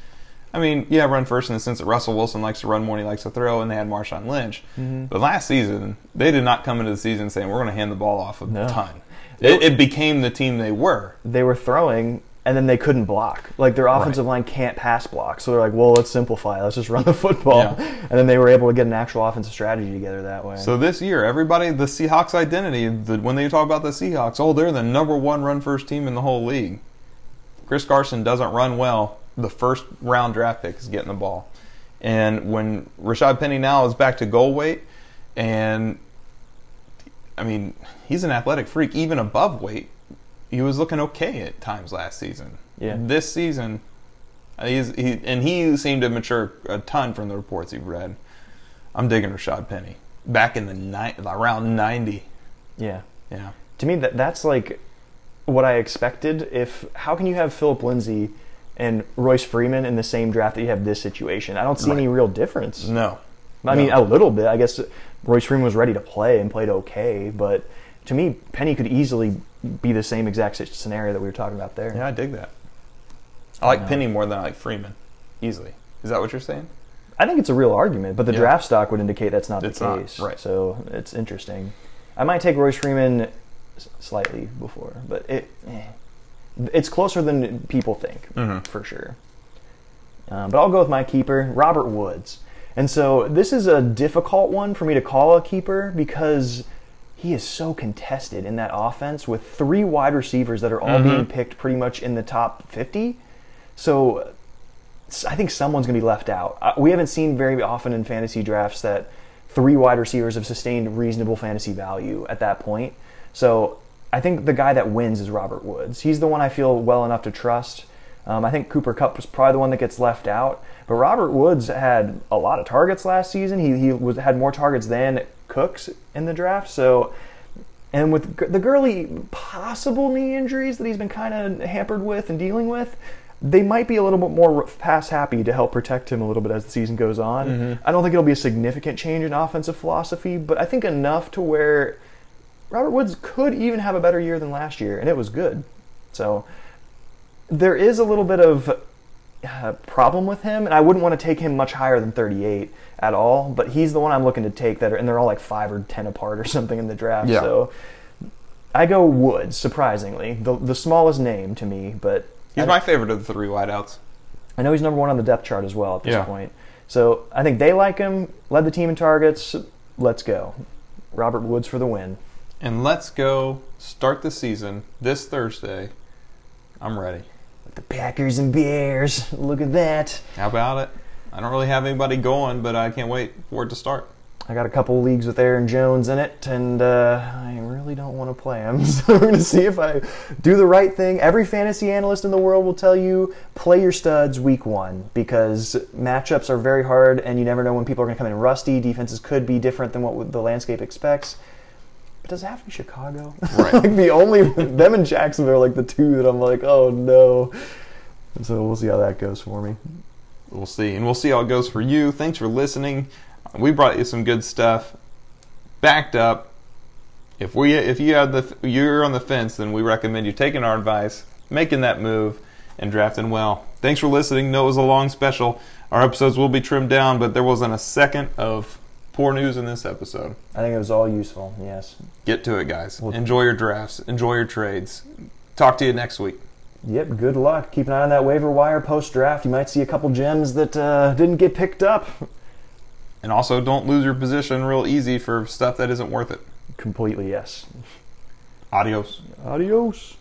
I mean, run first in the sense that Russell Wilson likes to run more than he likes to throw, and they had Marshawn Lynch. Mm-hmm. But last season, they did not come into the season saying, we're going to hand the ball off a ton. It became the team they were. They were throwing, and then they couldn't block. Like, their offensive line can't pass block. So they're like, well, let's simplify. Let's just run the football. Yeah. And then they were able to get an actual offensive strategy together that way. So this year, everybody, the Seahawks identity, when they talk about the Seahawks, they're the #1 run-first team in the whole league. Chris Carson doesn't run well. The first round draft pick is getting the ball. And when Rashad Penny now is back to goal weight, and I mean, he's an athletic freak, even above weight. He was looking okay at times last season. Yeah. This season, he seemed to mature a ton from the reports you've read. I'm digging Rashad Penny. Back in the around 90. Yeah. Yeah. To me, that's like what I expected. How can you have Phillip Lindsay and Royce Freeman in the same draft that you have this situation? I don't see any real difference. No. I mean, a little bit. I guess Royce Freeman was ready to play and played okay, but to me, Penny could easily be the same exact scenario that we were talking about there. Yeah, I dig that. I like Penny more than I like Freeman, easily. Is that what you're saying? I think it's a real argument, but the draft stock would indicate that's not the case. Right. So it's interesting. I might take Royce Freeman slightly before, but it's closer than people think, for sure. But I'll go with my keeper, Robert Woods. And so this is a difficult one for me to call a keeper because he is so contested in that offense with 3 wide receivers that are all being picked pretty much in the top 50. So I think someone's going to be left out. We haven't seen very often in fantasy drafts that 3 wide receivers have sustained reasonable fantasy value at that point. So I think the guy that wins is Robert Woods. He's the one I feel well enough to trust. I think Cooper Kupp was probably the one that gets left out. But Robert Woods had a lot of targets last season. He had more targets than Cooks in the draft. So, and with the Gurley possible knee injuries that he's been kind of hampered with and dealing with, they might be a little bit more pass happy to help protect him a little bit as the season goes on. I don't think it'll be a significant change in offensive philosophy, but I think enough to where Robert Woods could even have a better year than last year, and it was good. So there is a little bit of a problem with him, and I wouldn't want to take him much higher than 38 at all, but he's the one I'm looking to take, and they're all like 5 or 10 apart or something in the draft. Yeah. So I go Woods, surprisingly. The smallest name to me, but he's my favorite of the 3 wideouts. I know he's #1 on the depth chart as well at this point. So I think they like him, led the team in targets. Let's go. Robert Woods for the win. And let's go start the season this Thursday. I'm ready. With the Packers and Bears. Look at that. How about it? I don't really have anybody going, but I can't wait for it to start. I got a couple leagues with Aaron Jones in it, and I really don't want to play him. So we're going to see if I do the right thing. Every fantasy analyst in the world will tell you, play your studs week 1 because matchups are very hard, and you never know when people are going to come in rusty. Defenses could be different than what the landscape expects. But does it have to be Chicago? Right. Like them and Jacksonville are like the 2 that I'm like, oh no. And so we'll see how that goes for me. We'll see. And we'll see how it goes for you. Thanks for listening. We brought you some good stuff. Backed up. If you're on the fence, then we recommend you taking our advice, making that move, and drafting well. Thanks for listening. No, it was a long special. Our episodes will be trimmed down, but there wasn't a second of poor news in this episode. I think it was all useful, yes. Get to it, guys. Enjoy your drafts. Enjoy your trades. Talk to you next week. Yep, good luck. Keep an eye on that waiver wire post-draft. You might see a couple gems that didn't get picked up. And also, don't lose your position real easy for stuff that isn't worth it. Completely, yes. Adios. Adios.